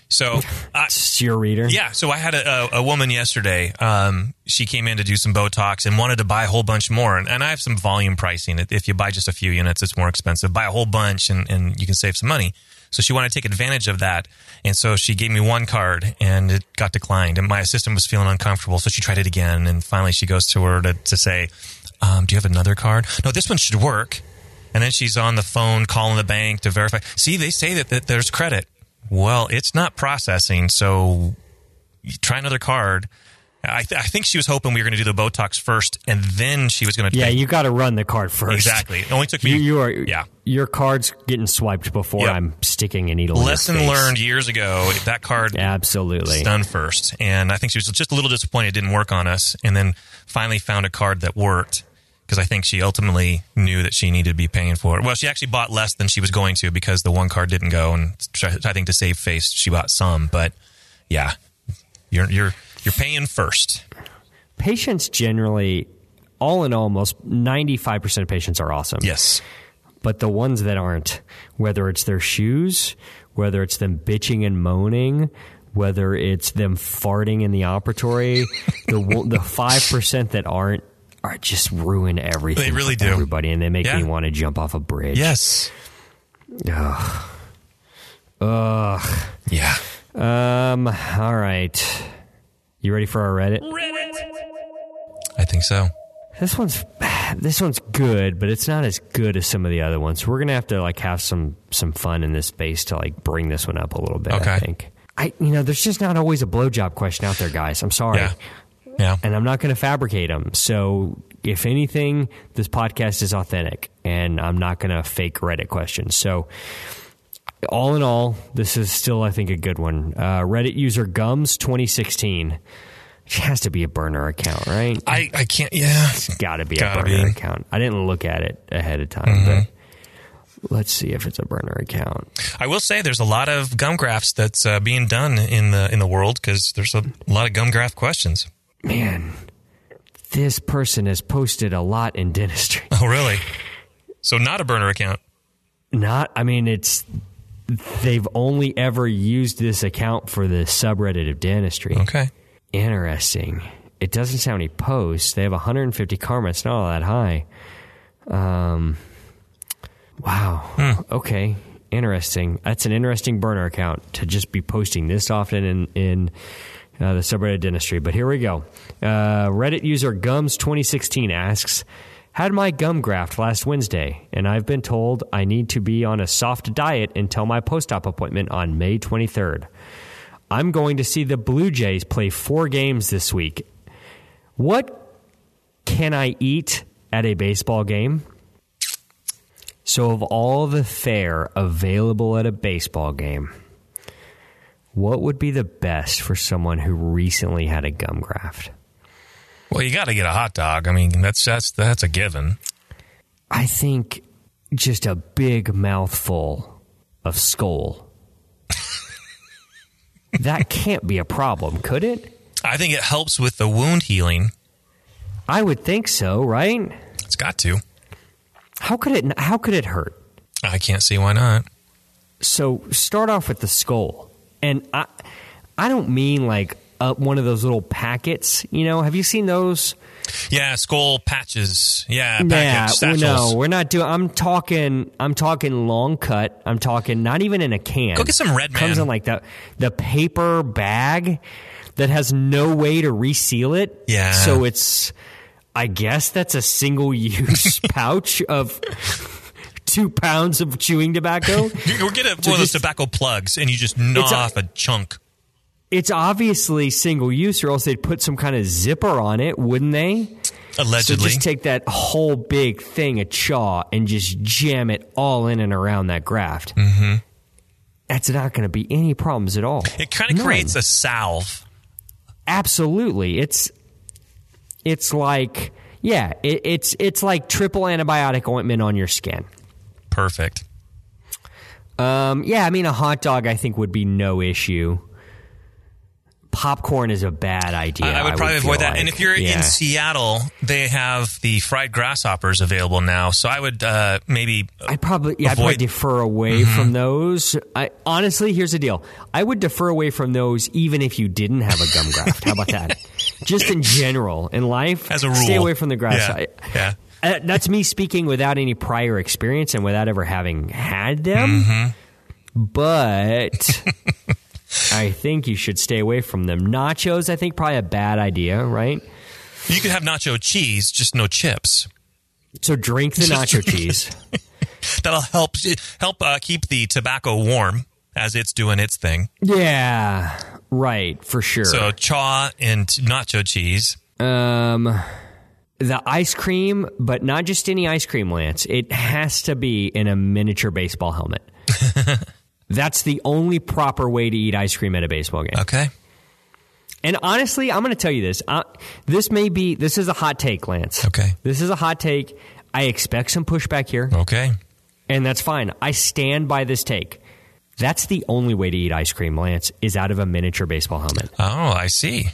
So I, your reader. Yeah. So I had a, a, a woman yesterday. Um, she came in to do some Botox and wanted to buy a whole bunch more. And, and I have some volume pricing. If you buy just a few units, it's more expensive. Buy a whole bunch and, and you can save some money. So she wanted to take advantage of that. And so she gave me one card and it got declined. And my assistant was feeling uncomfortable. So she tried it again. And finally she goes to her to, to say, um, do you have another card? No, this one should work. And then she's on the phone calling the bank to verify. See, they say that, that there's credit. Well, it's not processing. So try another card. I, th- I think she was hoping we were going to do the Botox first, and then she was going to. Yeah, you got to run the card first. Exactly. It only took me. You, you are. Yeah. Your card's getting swiped before yep. I'm sticking a needle. Lesson in your face. Learned years ago. That card absolutely was done first, and I think she was just a little disappointed it didn't work on us, and then finally found a card that worked because I think she ultimately knew that she needed to be paying for it. Well, she actually bought less than she was going to because the one card didn't go, and I think to save face she bought some, but yeah, you're you're. You're paying first. Patients generally, all in all, almost ninety-five percent of patients are awesome. Yes. But the ones that aren't, whether it's their shoes, whether it's them bitching and moaning, whether it's them farting in the operatory, the the five percent that aren't are just ruin everything. They really do. Everybody, and they make yeah. me want to jump off a bridge. Yes. Ugh. Ugh. Yeah. Um. All right. You ready for our Reddit? Reddit. I think so. This one's this one's good, but it's not as good as some of the other ones. We're gonna have to like have some some fun in this space to like bring this one up a little bit. Okay. I think I you know there's just not always a blowjob question out there, guys. I'm sorry. Yeah. Yeah. And I'm not gonna fabricate them. So if anything, this podcast is authentic, and I'm not gonna fake Reddit questions. So. All in all, this is still, I think, a good one. Uh, Reddit user Gums twenty sixteen. It has to be a burner account, right? I, I can't, yeah. It's got to be gotta a burner be. account. I didn't look at it ahead of time, mm-hmm. but let's see if it's a burner account. I will say there's a lot of gum grafts that's uh, being done in the in the world because there's a lot of gum graft questions. Man, this person has posted a lot in dentistry. Oh, really? So not a burner account? Not, I mean, it's... They've only ever used this account for the subreddit of dentistry. Okay. Interesting. It doesn't sound any posts. They have one hundred fifty comments. Not all that high. Um. Wow. Mm. Okay. Interesting. That's an interesting burner account to just be posting this often in, in uh, the subreddit of dentistry. But here we go. Uh, Reddit user Gums twenty sixteen asks... Had my gum graft last Wednesday, and I've been told I need to be on a soft diet until my post-op appointment on May twenty-third. I'm going to see the Blue Jays play four games this week. What can I eat at a baseball game? So of all the fare available at a baseball game, what would be the best for someone who recently had a gum graft? Well, you got to get a hot dog. I mean, that's that's that's a given. I think just a big mouthful of skull. That can't be a problem, could it? I think it helps with the wound healing. I would think so, right? It's got to. How could it? How could it hurt? I can't see why not. So start off with the skull, and I I don't mean like. Up one of those little packets, you know. Have you seen those? Yeah, skull patches. Yeah, packets, yeah. Satchels. No, we're not doing. I'm talking. I'm talking long cut. I'm talking not even in a can. Go get some Redman. Comes in like the the paper bag that has no way to reseal it. Yeah. So it's. I guess that's a single use pouch of. Two pounds of chewing tobacco. We'll get a, one so of those just, tobacco plugs, and you just gnaw off a, a chunk. it's obviously single use, or else they'd put some kind of zipper on it, wouldn't they? Allegedly. So just take that whole big thing of chaw and just jam it all in and around that graft. Mm-hmm. That's not going to be any problems at all. It kind of creates a salve. Absolutely. It's it's like, yeah, it, it's it's like triple antibiotic ointment on your skin. Perfect. Um, yeah, I mean, a hot dog, I think, would be no issue. Popcorn is a bad idea. I would probably I would avoid that. Like, and if you're yeah. in Seattle, they have the fried grasshoppers available now. So I would uh, maybe I probably yeah, avoid. I'd probably defer away mm-hmm. from those. I, honestly, here's the deal. I would defer away from those even if you didn't have a gum graft. How about that? Just in general, in life, as a rule, stay away from the grass. Yeah. yeah. Uh, that's me speaking without any prior experience and without ever having had them. Mm-hmm. But... I think you should stay away from them. Nachos, I think, probably a bad idea, right? You could have nacho cheese, just no chips. So drink the nacho cheese. That'll help help uh, keep the tobacco warm as it's doing its thing. Yeah, right, for sure. So chaw and nacho cheese. Um, the ice cream, but not just any ice cream, Lance. It has to be in a miniature baseball helmet. That's the only proper way to eat ice cream at a baseball game. Okay. And honestly, I'm going to tell you this. Uh, this may be, this is a hot take, Lance. Okay. This is a hot take. I expect some pushback here. Okay. And that's fine. I stand by this take. That's the only way to eat ice cream, Lance, is out of a miniature baseball helmet. Oh, I see.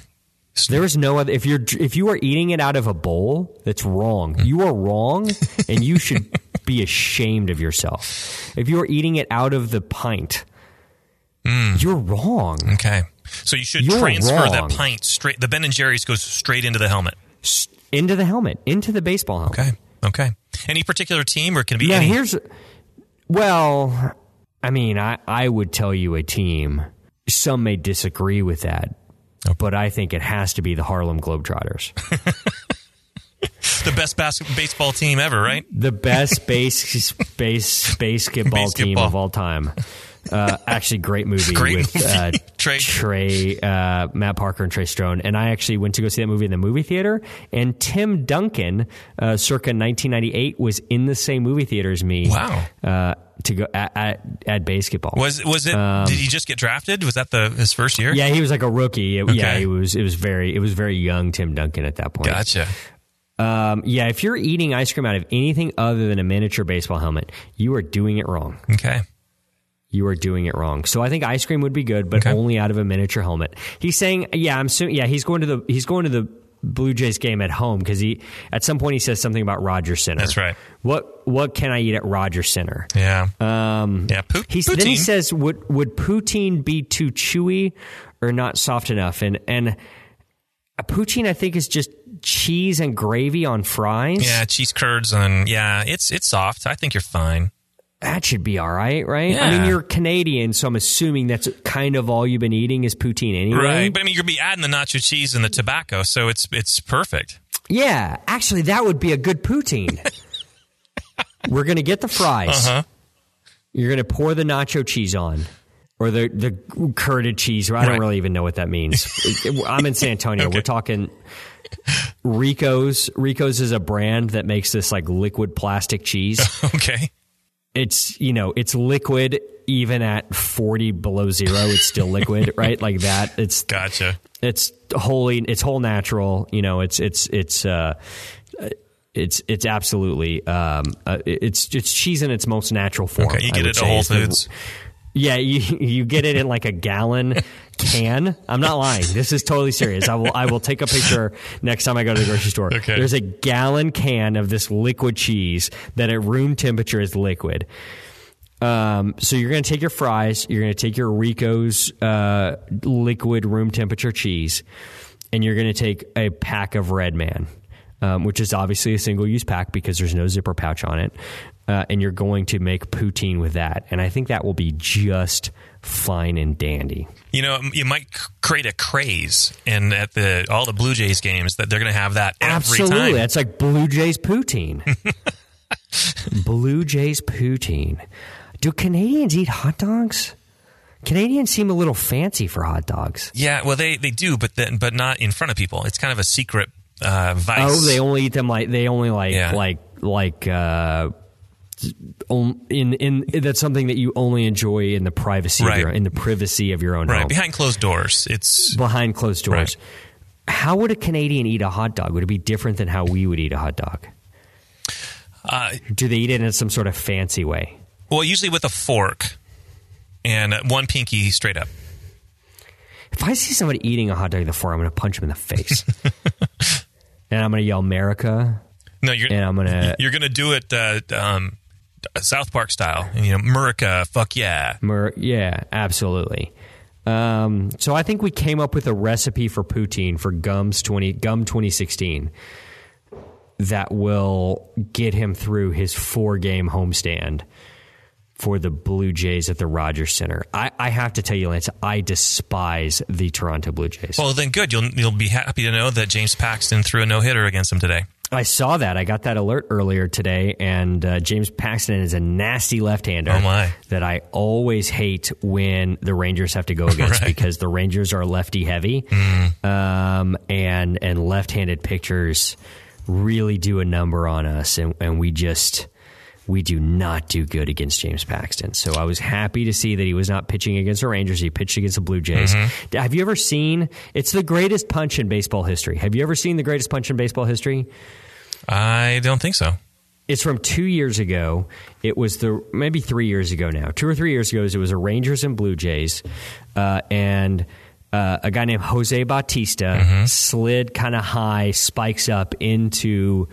There is no other, if you're, if you are eating it out of a bowl, that's wrong. Mm. You are wrong, and you should... be ashamed of yourself. If you're eating it out of the pint, mm. you're wrong. Okay. So you should you're transfer wrong. that pint straight. The Ben and Jerry's goes straight into the helmet. Into the helmet. Into the baseball helmet. Okay. Okay. Any particular team, or can it be now any? Here's, well, I mean, I, I would tell you a team. Some may disagree with that, okay. but I think it has to be the Harlem Globetrotters. The best bas- baseball team ever, right? The best base, base basketball, basketball team of all time. Uh, actually, great movie great with movie. Uh, Trey, Trey uh, Matt Parker, and Trey Stone. And I actually went to go see that movie in the movie theater. And Tim Duncan, uh, circa nineteen ninety-eight, was in the same movie theater as me. Wow! Uh, to go at, at, at basketball. Was was it? Um, did he just get drafted? Was that the his first year? Yeah, he was like a rookie. It, okay. Yeah, it was. It was very. It was very young Tim Duncan at that point. Gotcha. Um, yeah, if you're eating ice cream out of anything other than a miniature baseball helmet, you are doing it wrong. Okay. You are doing it wrong. So I think ice cream would be good, but okay. only out of a miniature helmet. He's saying, yeah, I'm assuming, yeah, he's going to the, he's going to the Blue Jays game at home. Cause he, at some point he says something about Rogers Centre. That's right. What, what can I eat at Rogers Centre? Yeah. Um, yeah. P- he's, then he says, would, would poutine be too chewy or not soft enough? And, and a poutine, I think, is just cheese and gravy on fries. Yeah, cheese curds on. Yeah, it's it's soft. I think you're fine. That should be all right, right? Yeah. I mean, you're Canadian, so I'm assuming that's kind of all you've been eating is poutine anyway. Right, but I mean, you're going to be adding the nacho cheese and the tobacco, so it's it's perfect. Yeah, actually, that would be a good poutine. We're going to get the fries. Uh-huh. You're going to pour the nacho cheese on. Or the the curded cheese. I don't right. really even know what that means. I'm in San Antonio. Okay. We're talking Rico's. Rico's is a brand that makes this like liquid plastic cheese. Okay. It's, you know, it's liquid even at forty below zero. It's still liquid, right? Like that. It's gotcha. It's wholly. It's whole natural. You know. It's it's it's uh, it's it's absolutely um, uh, it's it's cheese in its most natural form. Okay, you get it at Whole Foods. Yeah, you you get it in like a gallon can. I'm not lying. This is totally serious. I will I will take a picture next time I go to the grocery store. Okay. There's a gallon can of this liquid cheese that at room temperature is liquid. Um, so you're going to take your fries, you're going to take your Rico's uh, liquid room temperature cheese, and you're going to take a pack of Redman, um, which is obviously a single-use pack because there's no zipper pouch on it. Uh, and you're going to make poutine with that. And I think that will be just fine and dandy. You know, you might create a craze in at the all the Blue Jays games that they're going to have that every Absolutely. time. Absolutely. That's like Blue Jays poutine. Blue Jays poutine. Do Canadians eat hot dogs? Canadians seem a little fancy for hot dogs. Yeah, well, they, they do, but then but not in front of people. It's kind of a secret uh, vice. Oh, they only eat them like they only like yeah. like like uh, in in that's something that you only enjoy in the privacy right. of your, in the privacy of your own right. home. Behind closed doors. It's behind closed doors. Right. How would a Canadian eat a hot dog? Would it be different than how we would eat a hot dog? Uh, Do they eat it in some sort of fancy way? Well, usually with a fork and one pinky straight up. If I see somebody eating a hot dog with a fork, I'm going to punch them in the face. And I'm going to yell, "America." No, you're, and I'm going to... You're going to do it uh, um, South Park style. You know, "America, fuck yeah." Mer- yeah, absolutely. Um, so I think we came up with a recipe for poutine for Gum's twenty, Gum twenty sixteen that will get him through his four-game homestand for the Blue Jays at the Rogers Centre. I, I have to tell you, Lance, I despise the Toronto Blue Jays. Well, then good. You'll you'll be happy to know that James Paxton threw a no-hitter against them today. I saw that. I got that alert earlier today, and uh, James Paxton is a nasty left-hander oh my. that I always hate when the Rangers have to go against right. because the Rangers are lefty-heavy, mm. um, and and left-handed pitchers really do a number on us, and, and we just we do not do good against James Paxton. So I was happy to see that he was not pitching against the Rangers. He pitched against the Blue Jays. Mm-hmm. Have you ever seen... It's the greatest punch in baseball history. Have you ever seen the greatest punch in baseball history? I don't think so. It's from two years ago. It was the maybe three years ago now. Two or three years ago, it was a Rangers and Blue Jays. Uh, and uh, a guy named Jose Bautista mm-hmm. slid kind of high, spikes up into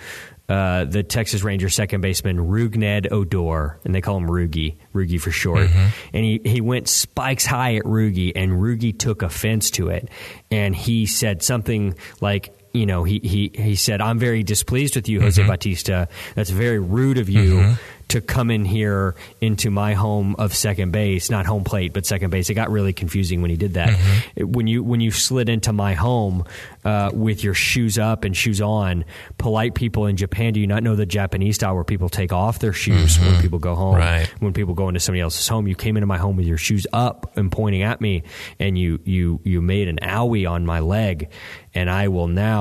uh, the Texas Rangers second baseman, Rugned Odor. And they call him Rugie, Rugie for short. Mm-hmm. And he, he went spikes high at Rugie, and Rugie took offense to it. And he said something like, you know, he, he, he said, "I'm very displeased with you, Jose mm-hmm. Bautista. That's very rude of you mm-hmm. to come in here into my home of second base, not home plate, but second base." It got really confusing when he did that. Mm-hmm. When you when you slid into my home uh, with your shoes up and shoes on, polite people in Japan do you not know the Japanese style where people take off their shoes mm-hmm. when people go home? Right. When people go into somebody else's home, you came into my home with your shoes up and pointing at me, and you you you made an owie on my leg, and I will now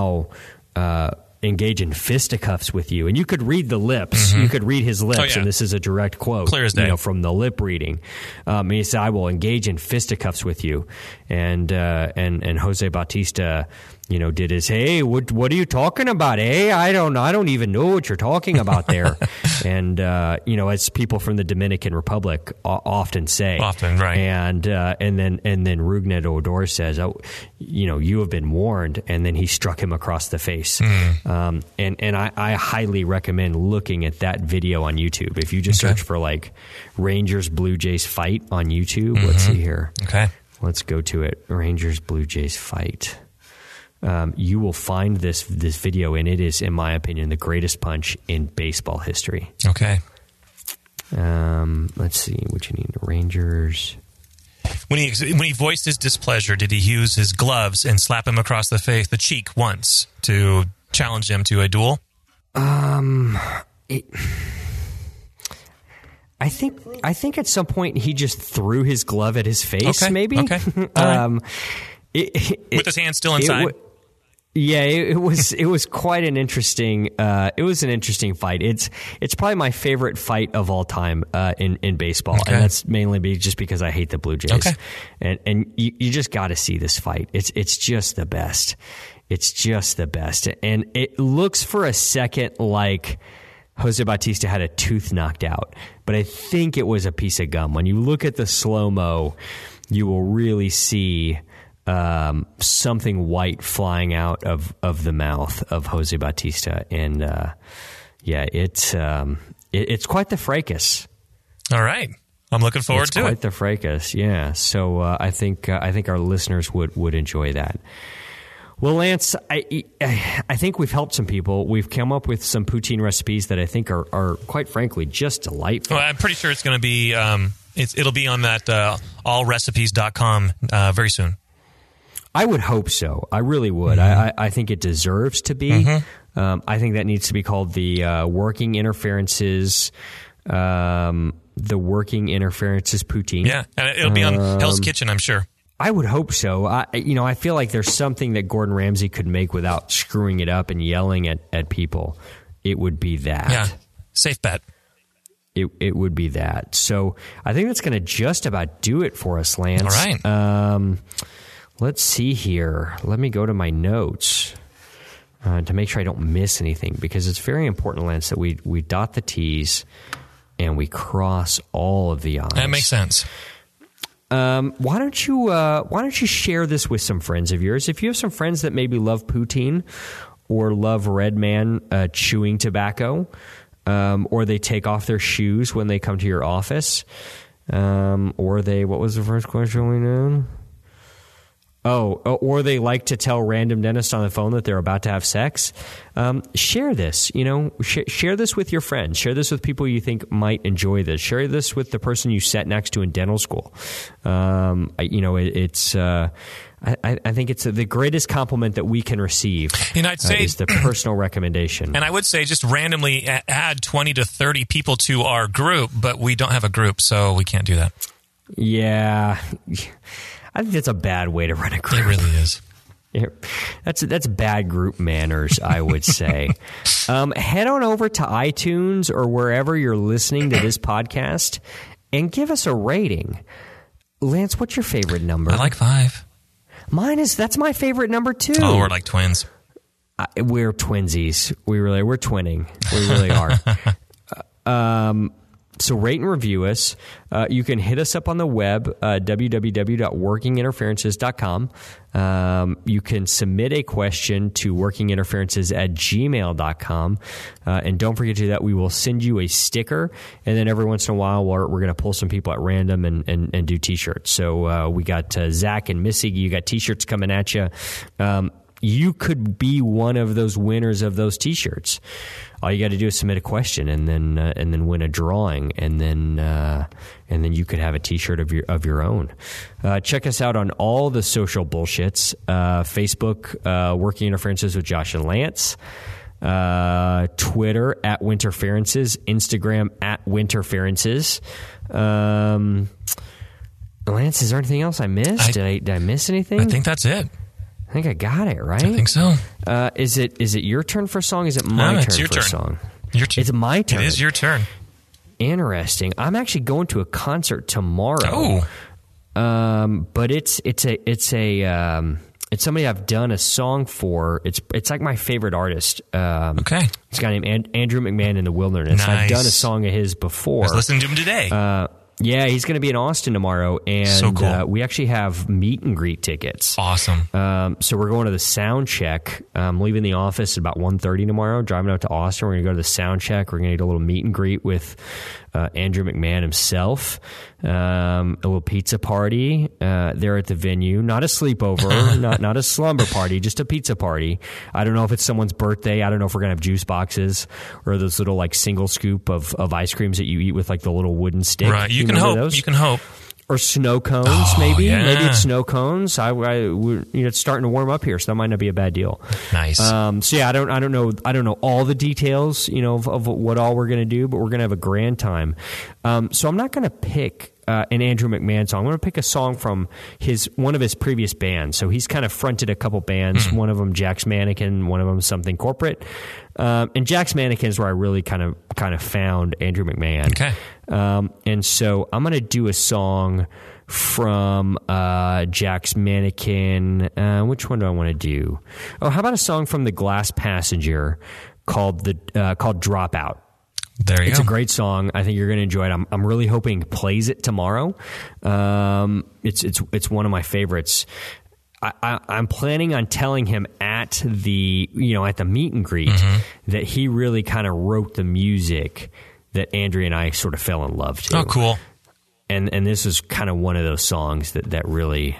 uh, engage in fisticuffs with you. And you could read the lips. Mm-hmm. You could read his lips, oh, yeah. and this is a direct quote, clear as day, you know, from the lip reading. Um, and he said, "I will engage in fisticuffs with you." And uh, and and Jose Bautista, you know, did his, "Hey, what what are you talking about? Hey, I don't I don't even know what you're talking about there." And uh, you know, as people from the Dominican Republic o- often say, often right. And uh, and then and then Rugned Odor says, "Oh, you know, you have been warned." And then he struck him across the face. Mm. Um, and and I, I highly recommend looking at that video on YouTube. If you just okay. search for like Rangers Blue Jays fight on YouTube, mm-hmm. let's see here. Okay, let's go to it. Rangers Blue Jays fight. Um, you will find this this video, and it is, in my opinion, the greatest punch in baseball history. Okay. Um, let's see what you need. Rangers. When he when he voiced his displeasure, did he use his gloves and slap him across the face, the cheek, once to challenge him to a duel? Um, it, I think I think at some point he just threw his glove at his face. Okay. Maybe. Okay. All um, right. It, it, With his hand still inside. It w- yeah, it, it was it was quite an interesting uh, it was an interesting fight. It's it's probably my favorite fight of all time uh, in in baseball, okay. and that's mainly be just because I hate the Blue Jays. Okay. And and you, you just got to see this fight. It's it's just the best. It's just the best. And it looks for a second like Jose Bautista had a tooth knocked out, but I think it was a piece of gum. When you look at the slow mo, you will really see Um, something white flying out of, of the mouth of Jose Bautista, and uh, yeah, it's um, it, it's quite the fracas. All right, I'm looking forward it's to quite it. Quite the fracas, yeah. So uh, I think uh, I think our listeners would, would enjoy that. Well, Lance, I I think we've helped some people. We've come up with some poutine recipes that I think are, are quite frankly just delightful. Well, I'm pretty sure it's going to be um, it's, it'll be on that uh, all recipes dot com uh, very soon. I would hope so. I really would. Mm-hmm. I, I think it deserves to be. Mm-hmm. Um, I think that needs to be called the uh, Working Interferences um, the working interference is poutine. Yeah, and it'll be on um, Hell's Kitchen, I'm sure. I would hope so. I, you know, I feel like there's something that Gordon Ramsay could make without screwing it up and yelling at, at people. It would be that. Yeah, safe bet. It it would be that. So I think that's going to just about do it for us, Lance. All right. Um, let's see here. Let me go to my notes uh, to make sure I don't miss anything, because it's very important, Lance, that we we dot the T's and we cross all of the I's. That makes sense. Um, why don't you uh, why don't you share this with some friends of yours? If you have some friends that maybe love poutine or love Redman uh, chewing tobacco, um, or they take off their shoes when they come to your office, um, or they what was the first question we did? Oh, or they like to tell random dentists on the phone that they're about to have sex. Um, share this, you know, sh- share this with your friends. Share this with people you think might enjoy this. Share this with the person you sat next to in dental school. Um, I, you know, it, it's uh, I, I think it's the greatest compliment that we can receive. And I'd say uh, is the personal recommendation. And I would say just randomly add twenty to thirty people to our group, but we don't have a group, so we can't do that. Yeah. I think that's a bad way to run a group. It really is. That's that's bad group manners, I would say. um, head on over to iTunes or wherever you're listening to this podcast and give us a rating. Lance, what's your favorite number? I like five. Mine is, that's my favorite number too. Oh, we're like twins. I, we're twinsies. We really, we're twinning. We really are. uh, um. So rate and review us. Uh, you can hit us up on the web, uh, w w w dot working interferences dot com. Um, you can submit a question to working interferences at gmail dot com. Uh, and don't forget to do that. We will send you a sticker. And then every once in a while, we're, we're going to pull some people at random and, and, and do T-shirts. So uh, we got uh, Zach and Missy. You got T-shirts coming at you. Um, you could be one of those winners of those T-shirts. All you got to do is submit a question, and then uh, and then win a drawing, and then uh, and then you could have a T-shirt of your of your own. Uh, check us out on all the social bullshits: uh, Facebook, uh, Working Interferences with Josh and Lance, uh, Twitter at Winterferences, Instagram at Winterferences. Um, Lance, is there anything else I missed? I, did, I, did I miss anything? I think that's it. I think I got it, right? I think so. Uh, is it is it your turn for a song? Is it my no, turn for turn. a song? Your turn. It's my turn. It is your turn. Interesting. I'm actually going to a concert tomorrow. Oh. Um, but it's it's a it's a um, it's somebody I've done a song for. It's it's like my favorite artist. Um, okay. It's a guy named and- Andrew McMahon in the Wilderness. Nice. I've done a song of his before. I was listening to him today. Uh, Yeah, he's going to be in Austin tomorrow, and so cool. uh, we actually have meet and greet tickets. Awesome. Um, so we're going to the sound check. I'm leaving the office at about one thirty tomorrow, driving out to Austin. We're going to go to the sound check. We're going to get a little meet and greet with uh, Andrew McMahon himself, um, a little pizza party uh, there at the venue. Not a sleepover, not not a slumber party, just a pizza party. I don't know if it's someone's birthday. I don't know if we're going to have juice boxes or those little like single scoop of, of ice creams that you eat with like the little wooden stick. Right. You You can hope. Those? You can hope, or snow cones, oh, maybe. Yeah. Maybe it's snow cones. I, I you know, it's starting to warm up here, so that might not be a bad deal. Nice. Um, so yeah, I don't, I don't know, I don't know all the details, you know, of, of what all we're gonna do, but we're gonna have a grand time. Um, so I'm not gonna pick uh, an Andrew McMahon song. I'm gonna pick a song from his one of his previous bands. So he's kind of fronted a couple bands. Mm. One of them, Jack's Mannequin. One of them, something corporate. Um, and Jack's Mannequin is where I really kind of kind of found Andrew McMahon. Okay. Um, and so I'm going to do a song from uh, Jack's Mannequin. Uh, which one do I want to do? Oh, how about a song from The Glass Passenger called the uh, called Dropout? There you it's go. It's a great song. I think you're going to enjoy it. I'm, I'm really hoping he plays it tomorrow. Um, it's it's it's one of my favorites. I, I, I'm planning on telling him at the you know at the meet and greet mm-hmm. that he really kind of wrote the music that Andrea and I sort of fell in love to. Oh, cool! And and this is kind of one of those songs that, that really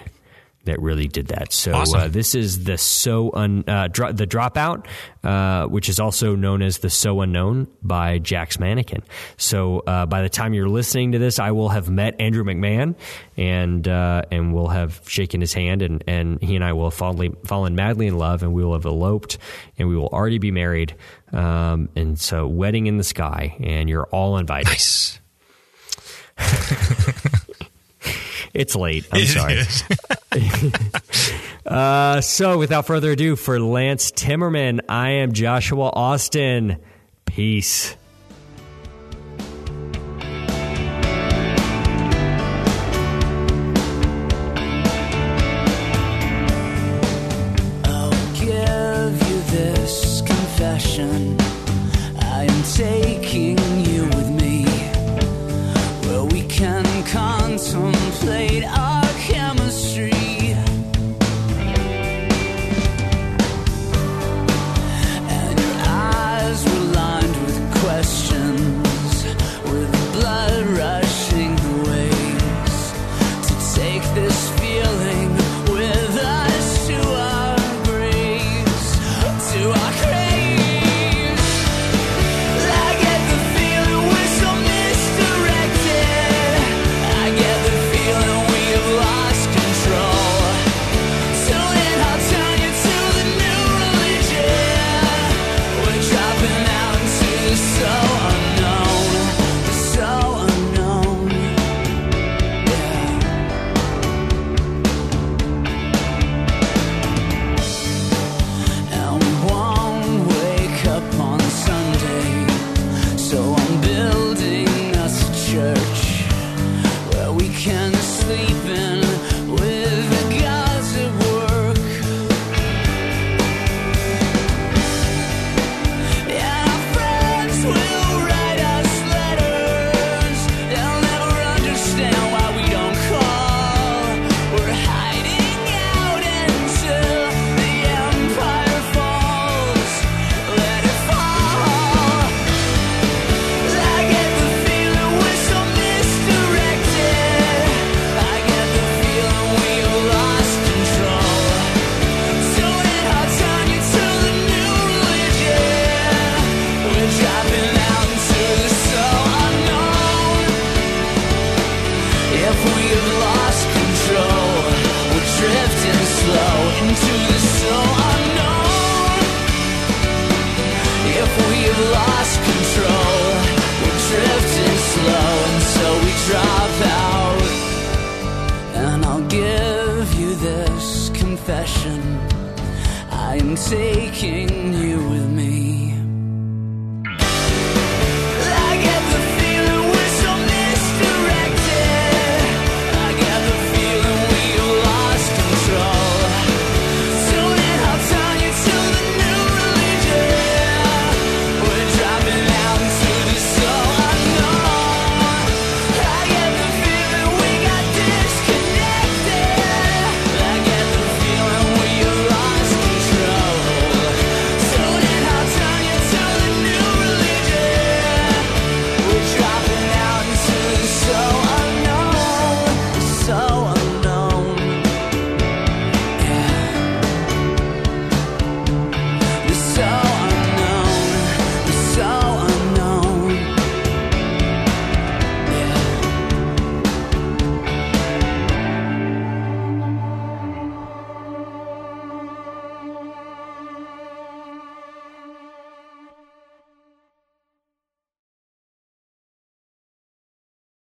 that really did that. So awesome. uh, this is the so un uh, dro- the Dropout, uh, which is also known as the So Unknown by Jack's Mannequin. So uh, by the time you're listening to this, I will have met Andrew McMahon, and uh, and we'll have shaken his hand, and, and he and I will have fondly, fallen madly in love, and we will have eloped, and we will already be married. Um, and so wedding in the sky, and you're all invited. Nice. It's late. I'm sorry. uh, so without further ado, for Lance Timmerman, I am Joshua Austin. Peace. I am taking you with me, where we can contemplate our chemistry. And your eyes were lined with questions, with blood rushing the waves, to take this feeling with us to our graves, to our craves. I am taking you with me,